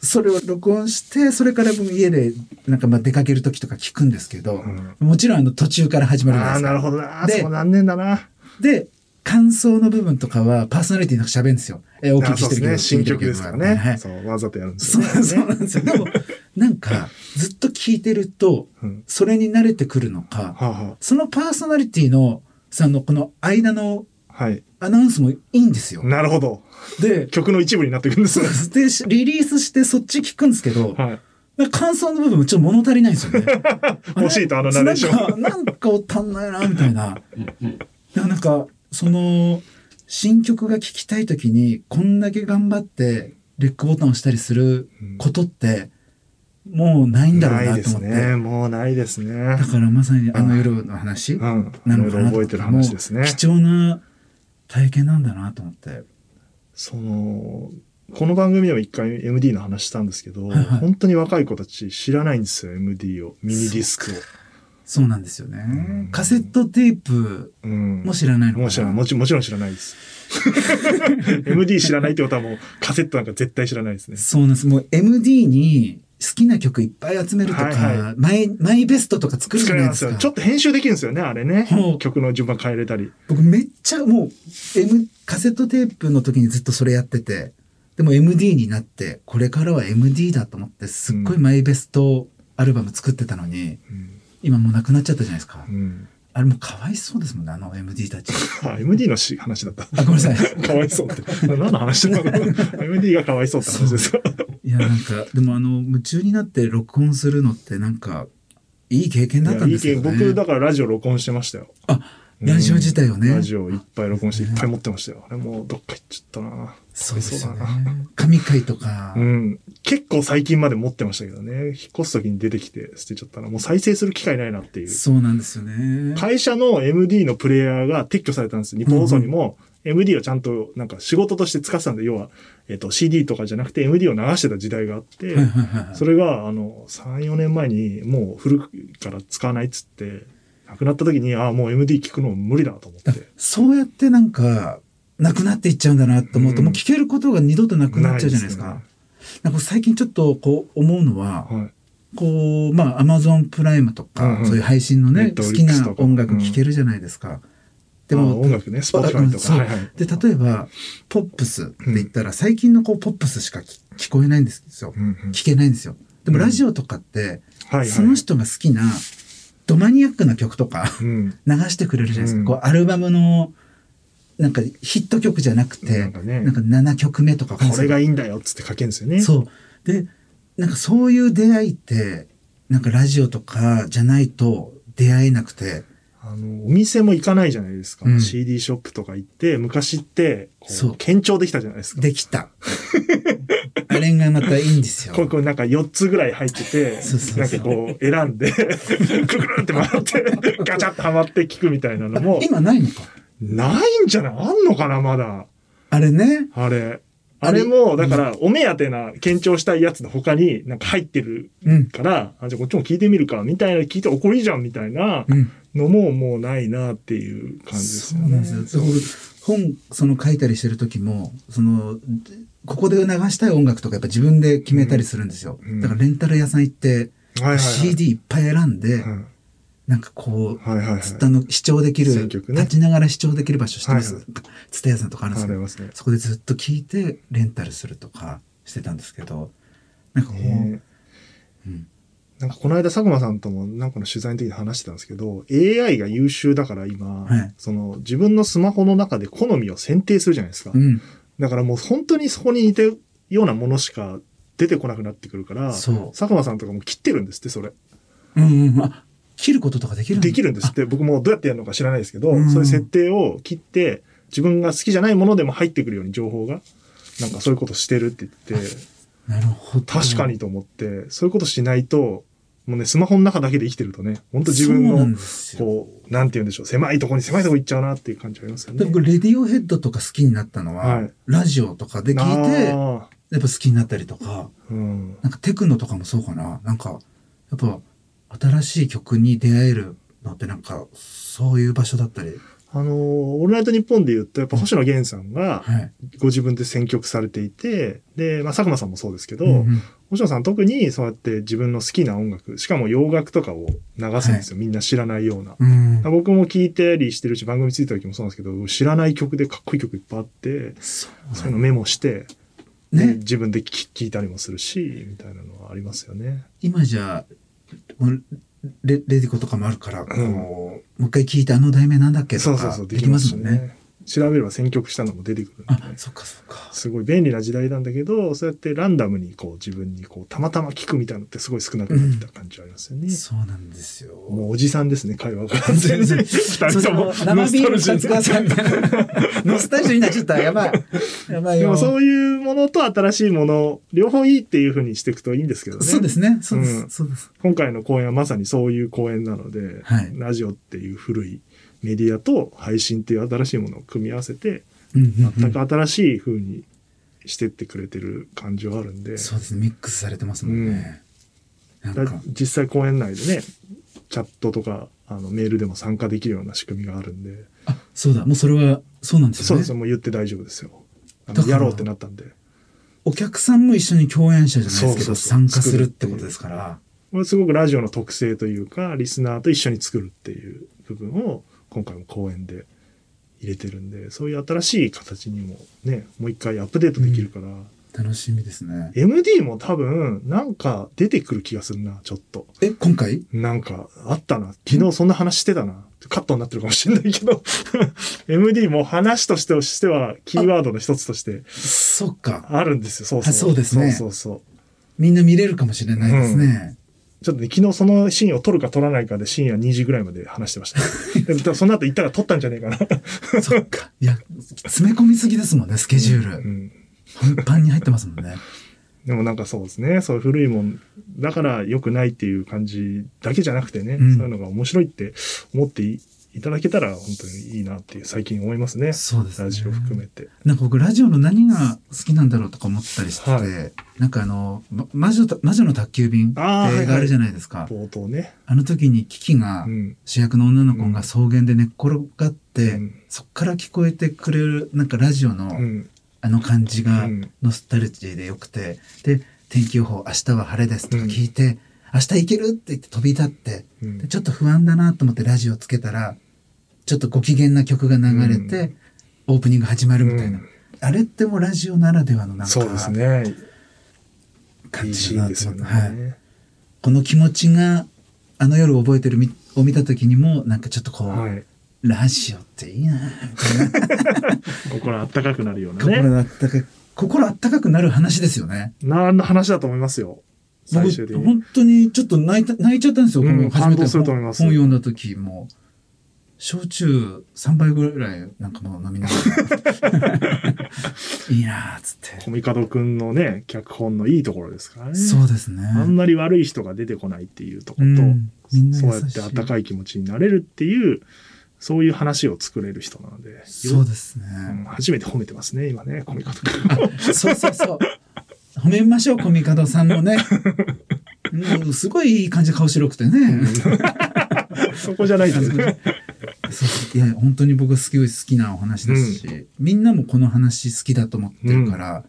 それを録音して、それから家でなんかまあ出かける時とか聞くんですけど、うん、もちろんあの途中から始まるんですから。あなるほどな。でそう残念だな。で感想の部分とかはパーソナリティの喋るんですよ。えお聞きしてるけど、ね、新曲ですからね。はい、そうわざとやるんですよ、ね。そうそうなんですよ。でもなんかずっと聞いてるとそれに慣れてくるのか、うん、そのパーソナリティのさんのこの間のアナウンスもいいんですよ。はい、なるほど。で曲の一部になってくるんですよ。でリリースしてそっち聞くんですけど。はい、感想の部分もちょっと物足りないんですよね。欲しいとあのナレーション。なんか足んないなみたいな。なんかその新曲が聴きたい時にこんだけ頑張ってレックボタンを押したりすることってもうないんだろうなと思って、うん、ないですね、もうないですね。だからまさにあの夜の話なのかなとか、うん、覚えてる話ですね。貴重な体験なんだなと思って、そのこの番組でも一回 エムディー の話したんですけど、はいはい、本当に若い子たち知らないんですよ、エムディー を、ミニディスクを。そうなんですよね。カセットテープも知らないのかな。もちろん、もちろん知らないです。エムディー 知らないってことはもうカセットなんか絶対知らないですね。そうなんです。もう エムディー に好きな曲いっぱい集めるとか、はいはい、マイ、マイベストとか作るじゃないですか。ちょっと編集できるんですよね、あれね。曲の順番変えれたり。僕めっちゃもう、M、カセットテープの時にずっとそれやってて、でも エムディー になって、これからは エムディー だと思って、すっごいマイベストアルバム作ってたのに、うんうん今もうなくなっちゃったじゃないですか。うん、あれもうかわいそうですもんね、あの エムディー たち。あ、エムディー の話だった。あ、ごめんなさい。かわいそうって。何の話だったの？ エムディー がかわいそうって話ですよ。いや、なんか、でもあの、夢中になって録音するのってなんか、いい経験だったんですよね。いや、いい経験。僕、だからラジオ録音してましたよ。あ、ラジオ自体をね。ラジオいっぱい録音していっぱい持ってましたよ。あれもうどっか行っちゃったな。そうですね。神回とか。うん。結構最近まで持ってましたけどね。引っ越す時に出てきて捨てちゃったな。もう再生する機会ないなっていう。そうなんですよね。会社の エムディー のプレイヤーが撤去されたんです。日本放送にも エムディー をちゃんとなんか仕事として使ってたんで、要は、えっと シーディー とかじゃなくて エムディー を流してた時代があって、それがあの、さん、よねんまえにもう古くから使わないっつって、なくなった時に、ああ、もう エムディー 聞くの無理だと思って。そうやってなんか、なくなっていっちゃうんだなと思うと、うん、もう聞けることが二度となくなっちゃうじゃないですか。な, す、ね、なんか最近ちょっとこう思うのは、はい、こう、まあ、アマゾンプライムとか、うんうん、そういう配信のね、好きな音楽聴けるじゃないですか。うん、でも、音楽ね、スポーツライとか。はいはい、で、例えば、ポップスって言ったら、最近のこう、ポップスしか聞こえないんですよ。うんうん、聞けないんですよ。でも、ラジオとかって、うん、その人が好きな、はいはいドマニアックな曲とか流してくれるじゃないですか。うん、こうアルバムのなんかヒット曲じゃなくて、なんかね、なんかななきょくめとかこれがいいんだよっつって書けるんですよね。そうでなんかそういう出会いってなんかラジオとかじゃないと出会えなくて、あのお店も行かないじゃないですか。うん、シーディー ショップとか行って昔ってこう検証できたじゃないですか。できた。あれがまたいいんですよ。こう、こうなんかよっつぐらい入ってて、なんかこう選んで、くるるって回って、ガチャッとはまって聞くみたいなのも。今ないのかないんじゃないあんのかなまだ。あれね。あれ。あれも、だから、お目当てな、検証したいやつの他に、なんか入ってるから、うん、あ、じゃあこっちも聞いてみるか、みたいな、聞いて怒りじゃん、みたいなのも、もうないな、っていう感じですよね。そうなんですよ。本、その書いたりしてる時も、その、ここで流したい音楽とかやっぱ自分で決めたりするんですよ。うん、だからレンタル屋さん行って、シーディー いっぱい選んで、うん、なんかこう、ツタの視聴できる、ね、立ちながら視聴できる場所してます。ツタ屋さんとかあるんですけど、はいはい、そこでずっと聞いてレンタルするとかしてたんですけど、なんかこう、えーうん、なんかこの間佐久間さんともなんかの取材の時に話してたんですけど、エーアイ が優秀だから今、はい、その自分のスマホの中で好みを選定するじゃないですか。うんだからもう本当にそこに似てるようなものしか出てこなくなってくるから、佐久間さんとかも切ってるんですって、それ。うんうん。あ、切ることとかできるんですか？できるんですって。僕もどうやってやるのか知らないですけど、うん、そういう設定を切って、自分が好きじゃないものでも入ってくるように情報が、なんかそういうことしてるって言って、なるほど。確かにと思って、そういうことしないと、もうね、スマホの中だけで生きてるとね、本当自分の、こう、なんて言うんでしょう、狭いとこに狭いとこ行っちゃうなっていう感じありますよね。僕、レディオヘッドとか好きになったのは、はい、ラジオとかで聞いて、やっぱ好きになったりとか、うん、なんかテクノとかもそうかな。なんか、やっぱ、新しい曲に出会えるのってなんか、そういう場所だったり。あのー、オールナイトニッポンで言うと、やっぱ星野源さんが、ご自分で選曲されていて、はい、で、まあ、佐久間さんもそうですけど、うんうん星野さん特にそうやって自分の好きな音楽、しかも洋楽とかを流すんですよ。はい、みんな知らないような。うん、僕も聴いたりしてるし、番組ついた時もそうなんですけど、知らない曲でかっこいい曲いっぱいあって、そういうのメモして、ね、自分で聴いたりもするし、みたいなのはありますよね。今じゃレ、レディコとかもあるから、うん、もう一回聴いてあの題名なんだっけとかそうそうそうできますもんね。調べれば選曲したのも出てくるんで、ね、あ、そっかそっか。すごい便利な時代なんだけど、そうやってランダムにこう自分にこうたまたま聞くみたいなのってすごい少なくなった感じありますよね。うん、そうなんですよ。もうおじさんですね、会話が。全然。ふたりとも生ビール二つくださいみたいな。ノスタルジーになっちゃった。やばい。やばいよ。でもそういうものと新しいもの、両方いいっていうふうにしていくといいんですけどね。そうですね。そうです。うん、そうです。今回の公演はまさにそういう公演なので、はい、ラジオっていう古いメディアと配信っていう新しいものを組み合わせて、全く新しい風にしてってくれてる感じはあるんで。そうですね、ミックスされてますもんね。うん、なんか実際公園内でね、チャットとかあのメールでも参加できるような仕組みがあるんで。あ、そうだ、もうそれはそうなんですよね。そうですね、もう言って大丈夫ですよ。あのやろうってなったんで。お客さんも一緒に共演者じゃないですけど、そうそうそう、参加するってことですから。これすごくラジオの特性というか、リスナーと一緒に作るっていう部分を今回も講演で入れてるんで、そういう新しい形にもね、もう一回アップデートできるから、うん、楽しみですね。エムディー も多分なんか出てくる気がするな、ちょっと。え、今回？なんかあったな。昨日そんな話してたな。カットになってるかもしれないけどエムディー も話としてしてはキーワードの一つとしてそっかあるんですよ。そうそう、そうですね。そうそうそう、みんな見れるかもしれないですね。うん、ちょっとね、昨日そのシーンを撮るか撮らないかで深夜にじぐらいまで話してました。でその後行ったら撮ったんじゃねえかな。そっか。いや、詰め込みすぎですもんね、スケジュール。うん。パンパンに入ってますもんね。でもなんかそうですね、そういう古いもん、だから良くないっていう感じだけじゃなくてね、うん、そういうのが面白いって思って い, いただけたら本当にいいなっていう最近思いますね。そうですね。ラジオ含めて。なんか僕、ラジオの何が好きなんだろうとか思ったりしてて、はい、なんかあの、魔女、魔女の宅急便って映画あるじゃないですか。はいはい、冒頭ね。あの時にキキが、うん、主役の女の子が草原で寝っ転がって、うん、そっから聞こえてくれる、なんかラジオの、うん、あの感じがノスタルジーでよくて、うん、で、天気予報、明日は晴れですとか聞いて、うん、明日行けるって言って飛び立って、うん、でちょっと不安だなと思ってラジオつけたら、ちょっとご機嫌な曲が流れて、うん、オープニング始まるみたいな。うん、あれってもうラジオならではのなんか、そうですね。感じなんですよね。はい。この気持ちが、あの夜覚えてるみを見た時にも、なんかちょっとこう、はい、ラジオっていいなぁ。心あったかくなるよね。心あったかく、心あったかくなる話ですよね。何の話だと思いますよ。最終的に。本当にちょっと泣いた、泣いちゃったんですよ。うん、感動すると思います。本読んだ時も、焼酎さんばいぐらいなんかもう飲みながら。いいなぁ、つって。コミカドくんのね、脚本のいいところですからね。そうですね。あんまり悪い人が出てこないっていうところと、うん、みんなそうやってあったかい気持ちになれるっていう、そういう話を作れる人なので。そうですね、うん。初めて褒めてますね、今ね、コミカド君。そうそうそう。褒めましょう、コミカドさんもね。もうすごいいい感じで顔白くてね。そこじゃないですね。いや、本当に僕すごい好きなお話ですし、うん、みんなもこの話好きだと思ってるから、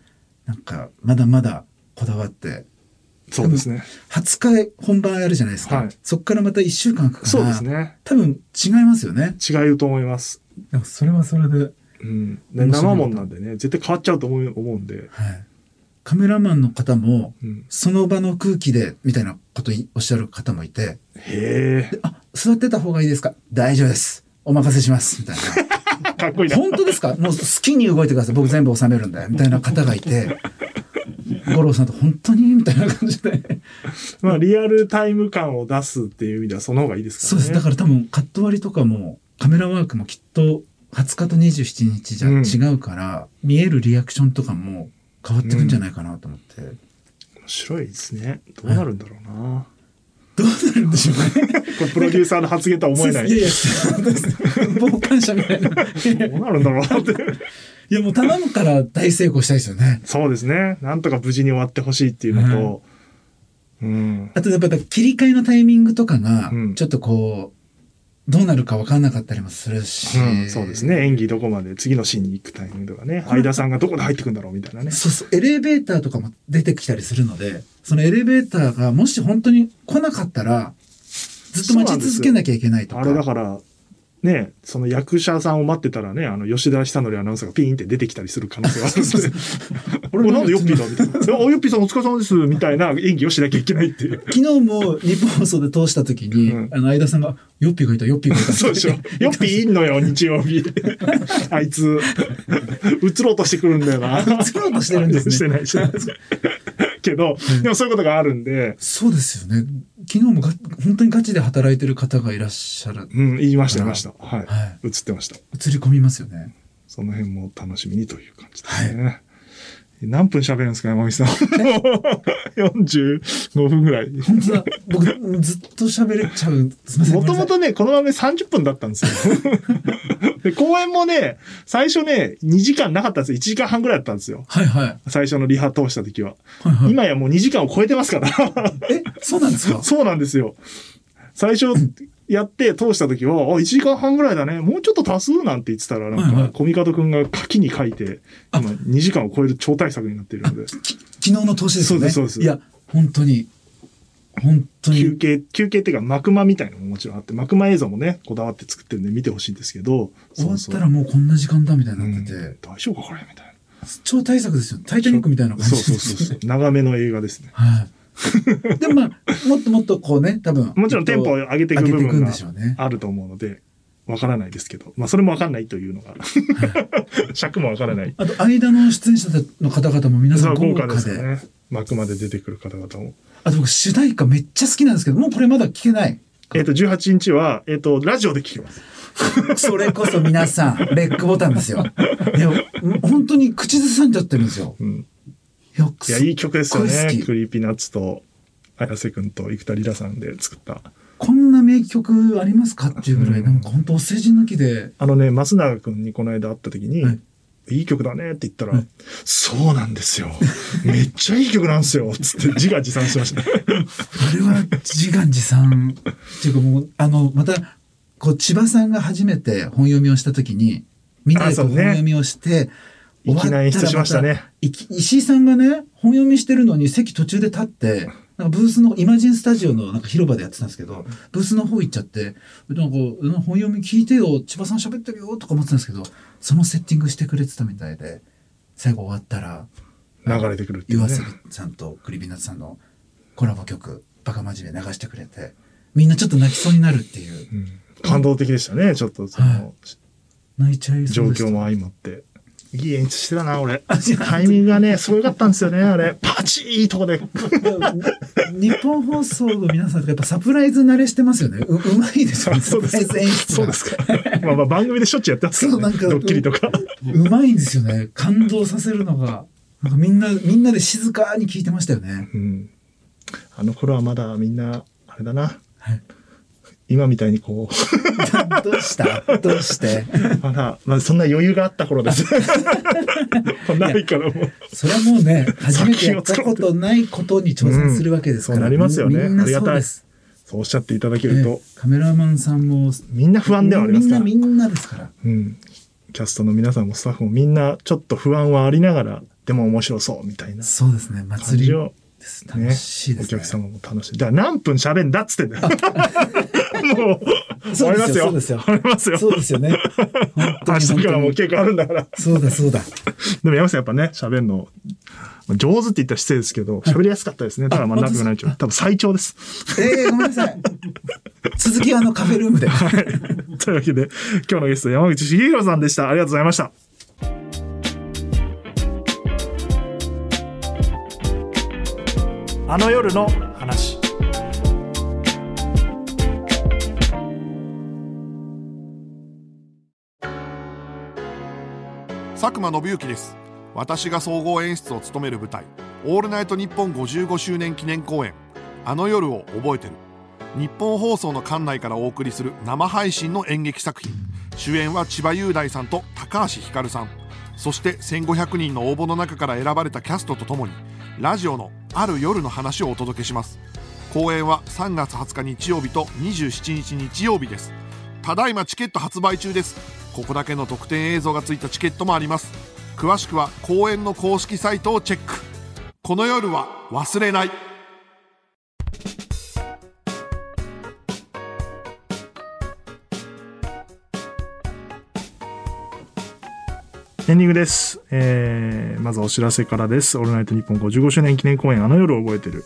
うん、なんか、まだまだこだわって。そうですね。はつか本番やるじゃないですか。はい、そこからまたいっしゅうかんかかる。そうですね。多分違いますよね。違うと思います。それはそれで。うん。生もんなんでね、絶対変わっちゃうと思う、思うんで。はい。カメラマンの方も、うん、その場の空気で、みたいなことおっしゃる方もいて。へえ。あ、座ってた方がいいですか？大丈夫です。お任せします。みたいな。かっこいいな。本当ですか？もう好きに動いてください。僕全部収めるんで。みたいな方がいて。五郎さんと本当にみたいな感じで。まあ、リアルタイム感を出すっていう意味では、その方がいいですからね。そうです。だから多分、カット割りとかも、カメラワークもきっと、はつかとにじゅうしちにちじゃ違うから、うん、見えるリアクションとかも変わってくんじゃないかなと思って。うん、面白いですね。どうなるんだろうな。はい、どうなるんでしょうね。これプロデューサーの発言とは思えない。いやいや、傍観者みたいな。どうなるんだろうなって。いやもう頼むから大成功したいですよね。そうですね。なんとか無事に終わってほしいっていうのと、うんうん、あとやっぱり切り替えのタイミングとかがちょっとこうどうなるか分かんなかったりもするし、うん、そうですね。演技どこまで次のシーンに行くタイミングとかね、相田さんがどこで入ってくんだろうみたいなね。そうそう、エレベーターとかも出てきたりするので、そのエレベーターがもし本当に来なかったらずっと待ち続けなきゃいけないとか。あれだからね、その役者さんを待ってたらね、あの、吉田久典アナウンサーがピーンって出てきたりする可能性があるんですよ。俺なんでヨッピーだみたいな。ヨッピーさんお疲れ様ですみたいな演技をしなきゃいけないっていう。昨日も日本放送で通した時に、うん、あの、相田さんが、ヨッピーがいた、ヨッピーがいた。そうでしょ。ヨッピーいんのよ、日曜日。あいつ、映ろうとしてくるんだよな。映ろうとしてるんですね。してない、してない。けど、うん、でもそういうことがあるんで。そうですよね。昨日もが本当にガチで働いてる方がいらっしゃる。うん、言いました、言いました。はい。はい、映ってました。映り込みますよね。その辺も楽しみにという感じですね。はい、何分喋るんですか、山口さん。よんじゅうごふんぐらい。本当だ。僕、ずっと喋れちゃう。すみません。もともとね、この番組さんじゅっぷんだったんですよ。で、公演もね、最初ね、にじかんなかったんですよ。いちじかんはんぐらいだったんですよ。はいはい。最初のリハ通した時は。はいはい、今やもうにじかんを超えてますから。え、そうなんですか？そうなんですよ。最初やって通した時は、あ、いちじかんはんぐらいだね。もうちょっと足すなんて言ってたら、なんか、コミカドくんが書きに書いて、今にじかんを超える超大作になっているので。昨日の通しですよね。そうです、そうです。いや、本当に。本当に休憩、休憩っていうか幕間みたいなのももちろんあって、幕間映像もね、こだわって作ってるんで見てほしいんですけど。終わったらもうこんな時間だみたいになってて。うん、大丈夫かこれみたいな。超大作ですよ。タイタニックみたいな感じですね。そうそうそうそう。長めの映画ですね。はい。でもまあ、もっともっとこうね、多分。もちろんテンポを上げていく部分があると思うので、わからないですけど。まあ、それもわかんないというのが。はい、尺もわからない。あと、間の出演者の方々も皆さん豪華で。豪華ですよね。幕まで出てくる方々も。あと僕主題歌めっちゃ好きなんですけど、もうこれまだ聞けない。えっと、じゅうはちにちは、えっと、ラジオで聞きます。それこそ皆さん、レックボタンですよ。いや、本当に口ずさんじゃってるんですよ。うん、よくいや、いい曲ですよね。クリーピーナッツと、綾瀬くんと生田リラさんで作った。こんな名曲ありますかっていうぐらい、うん、なんか本当お世辞抜きで。あのね、増永くんにこの間会った時に、はい、いい曲だねって言ったら、うん、そうなんですよ。めっちゃいい曲なんですよ。つって自画自賛しました。あれは自画自賛。っていうかもう、あの、また、こう、千葉さんが初めて本読みをしたときに、みんなでこう本読みをして、ね、終わったらまた、いきなり出しましたね。石井さんがね、本読みしてるのに席途中で立って、なんかブースの、イマジンスタジオのなんか広場でやってたんですけど、ブースの方行っちゃって、なんか本読み聞いてよ、千葉さん喋ってるよとか思ってたんですけど、そのセッティングしてくれてたみたいで、最後終わったら、流れてくるっていうね。湯浅さんとクリビナツさんのコラボ曲、バカ真面目流してくれて、みんなちょっと泣きそうになるっていう。うん、感動的でしたね、ちょっとその、はい、泣いちゃいそうでした。状況も相まって。いい演出してたな、俺。タイミングがね、すごかったんですよね、あれ。パチーいいとこで。日本放送の皆さんとかやっぱサプライズ慣れしてますよね。う, うまいですよね。そうですか。そうですか。まあまあ番組でしょっちゅうやってますからね。そう、なんか。ドッキリとかう。うまいんですよね。感動させるのが。なんかみんな、みんなで静かに聞いてましたよね。うん。あの頃はまだみんな、あれだな。はい。今みたいにこうどうしたどうしてまだ、まあ、そんな余裕があった頃ですないからもうそれはもうね初めてやったことないことに挑戦するわけですから、うん、そうなりますよね。ありがたいです。そうおっしゃっていただけると、ね、カメラマンさんもみんな不安ではありますから、みんなみんなですから、うん、キャストの皆さんもスタッフもみんなちょっと不安はありながらでも面白そうみたいな。そうですね、祭りです楽しいですね。お客様も楽しい。じゃあ何分喋んだっつってんだよもう終わりますよ。そうですよ。終わりますよ。そうですよね。明日からもう結構あるんだから。そうだそうだ。でも山下さんやっぱね、喋るの、上手って言ったら失礼ですけど、喋りやすかったですね。ただまあ長くないちゃう。多分最長です。ええー、ごめんなさい。続きはあのカフェルームで。はい。というわけで、今日のゲスト山口茂弘さんでした。ありがとうございました。あの夜の話。佐久間宣行です。私が総合演出を務める舞台「オールナイトニッポンごじゅうごしゅうねん記念公演あの夜を覚えてる」日本放送の館内からお送りする生配信の演劇作品。主演は千葉雄大さんと高橋ひかるさん、そしてせんごひゃくにんの応募の中から選ばれたキャストとともにラジオのある夜の話をお届けします。公演はさんがつはつか日曜日とにじゅうしちにち日曜日です。ただいまチケット発売中です。ここだけの特典映像がついたチケットもあります。詳しくは公演の公式サイトをチェック。この夜は忘れない。エンディングです、えー、まずお知らせからです。オールナイトニッポンごじゅうごしゅうねん記念公演あの夜を覚えてる、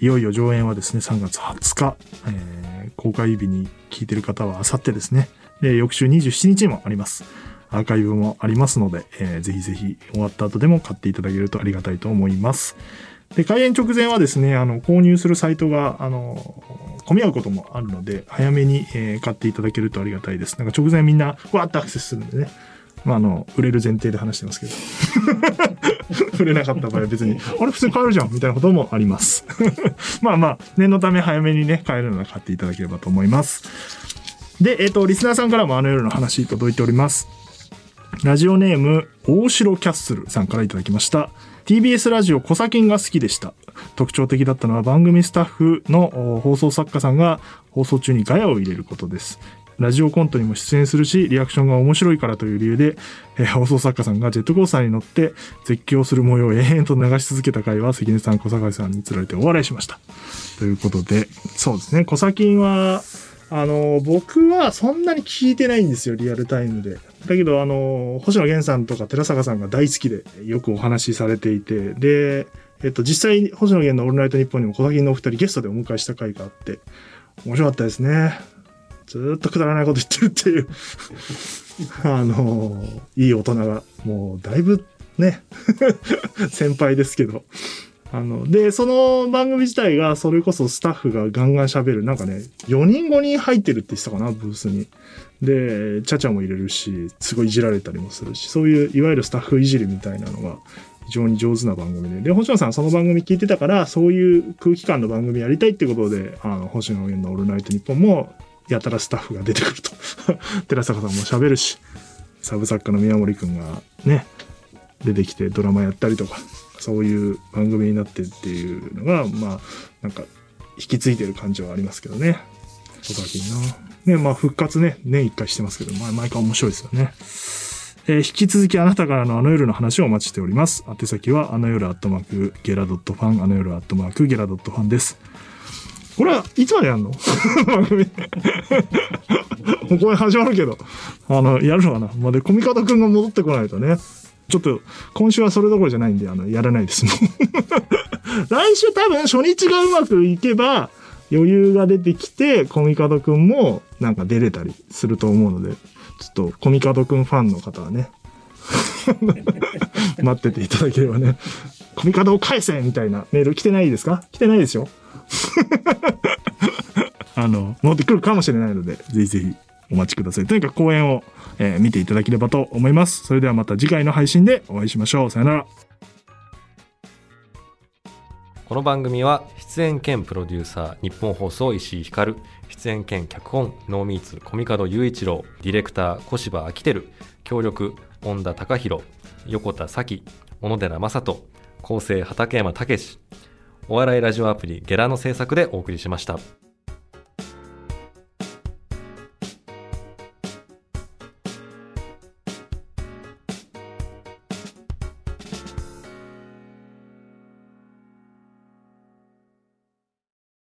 いよいよ上演はですねさんがつはつか、えー、公開日に聞いてる方はあさってですね。で翌週にじゅうしちにちもあります。アーカイブもありますので、えー、ぜひぜひ終わった後でも買っていただけるとありがたいと思います。で開演直前はですねあの購入するサイトがあの混み合うこともあるので早めに、えー、買っていただけるとありがたいです。なんか直前みんなわーっとアクセスするんでね、まあ、あの売れる前提で話してますけど売れなかった場合は別にあれ普通に買えるじゃんみたいなこともありますまあまあ念のため早めにね買えるのは買っていただければと思います。で、えっと、リスナーさんからもあの夜の話届いております。ラジオネーム、大城キャッスルさんからいただきました。ティービーエス ラジオコサキンが好きでした。特徴的だったのは番組スタッフの放送作家さんが放送中にガヤを入れることです。ラジオコントにも出演するし、リアクションが面白いからという理由で、えー、放送作家さんがジェットコースターに乗って絶叫する模様を延々と流し続けた回は、関根さん、小坂さんにつられてお笑いしました。ということで、そうですね、コサキンは、あの、僕はそんなに聞いてないんですよ、リアルタイムで。だけど、あの、星野源さんとか寺坂さんが大好きで、よくお話しされていて、で、えっと、実際、星野源のオールナイトニッポンにも小崎のお二人ゲストでお迎えした回があって、面白かったですね。ずっとくだらないこと言ってるっていう、あの、いい大人が、もうだいぶね、先輩ですけど、あの、で、その番組自体が、それこそスタッフがガンガン喋る。なんかね、よにんごにん入ってるって言ってたかな、ブースに。で、チャチャも入れるし、すごいいじられたりもするし、そういう、いわゆるスタッフいじりみたいなのが、非常に上手な番組で。で、星野さんその番組聞いてたから、そういう空気感の番組やりたいってことで、あの、星野源のオールナイトニッポンも、やたらスタッフが出てくると。寺坂さんも喋るし、サブ作家の宮森くんがね、出てきてドラマやったりとか。そういう番組になってっていうのが、まあ、なんか、引き継いでる感じはありますけどね。小崎な。ね、まあ、復活ね、年一回してますけど、まあ、毎回面白いですよね。えー、引き続きあなたからのあの夜の話をお待ちしております。宛先は、あの夜アットマーク、ゲラドットファン、あの夜アットマーク、ゲラドットファンです。これはいつまでやんの番組。もうこれ始まるけど、あの、やるのかな。まあ、で、小味方くんが戻ってこないとね。ちょっと今週はそれどころじゃないんで、あの、やらないですもん。来週多分初日がうまくいけば余裕が出てきて、コミカドくんもなんか出れたりすると思うので、ちょっとコミカドくんファンの方はね、待ってていただければね、コミカドを返せみたいなメール来てないですか？来てないですよ。あの、戻ってくるかもしれないので、ぜひぜひ。お待ちください。とにかく公演を、えー、見ていただければと思います。それではまた次回の配信でお会いしましょう。さよなら。この番組は出演兼プロデューサー、日本放送石井光、出演兼脚本、ノーミーツ、小見門雄一郎、ディレクター、小柴昭輝、協力、恩田隆弘、横田咲、小野寺雅人、構成、畠山武史、お笑いラジオアプリゲラの制作でお送りしました。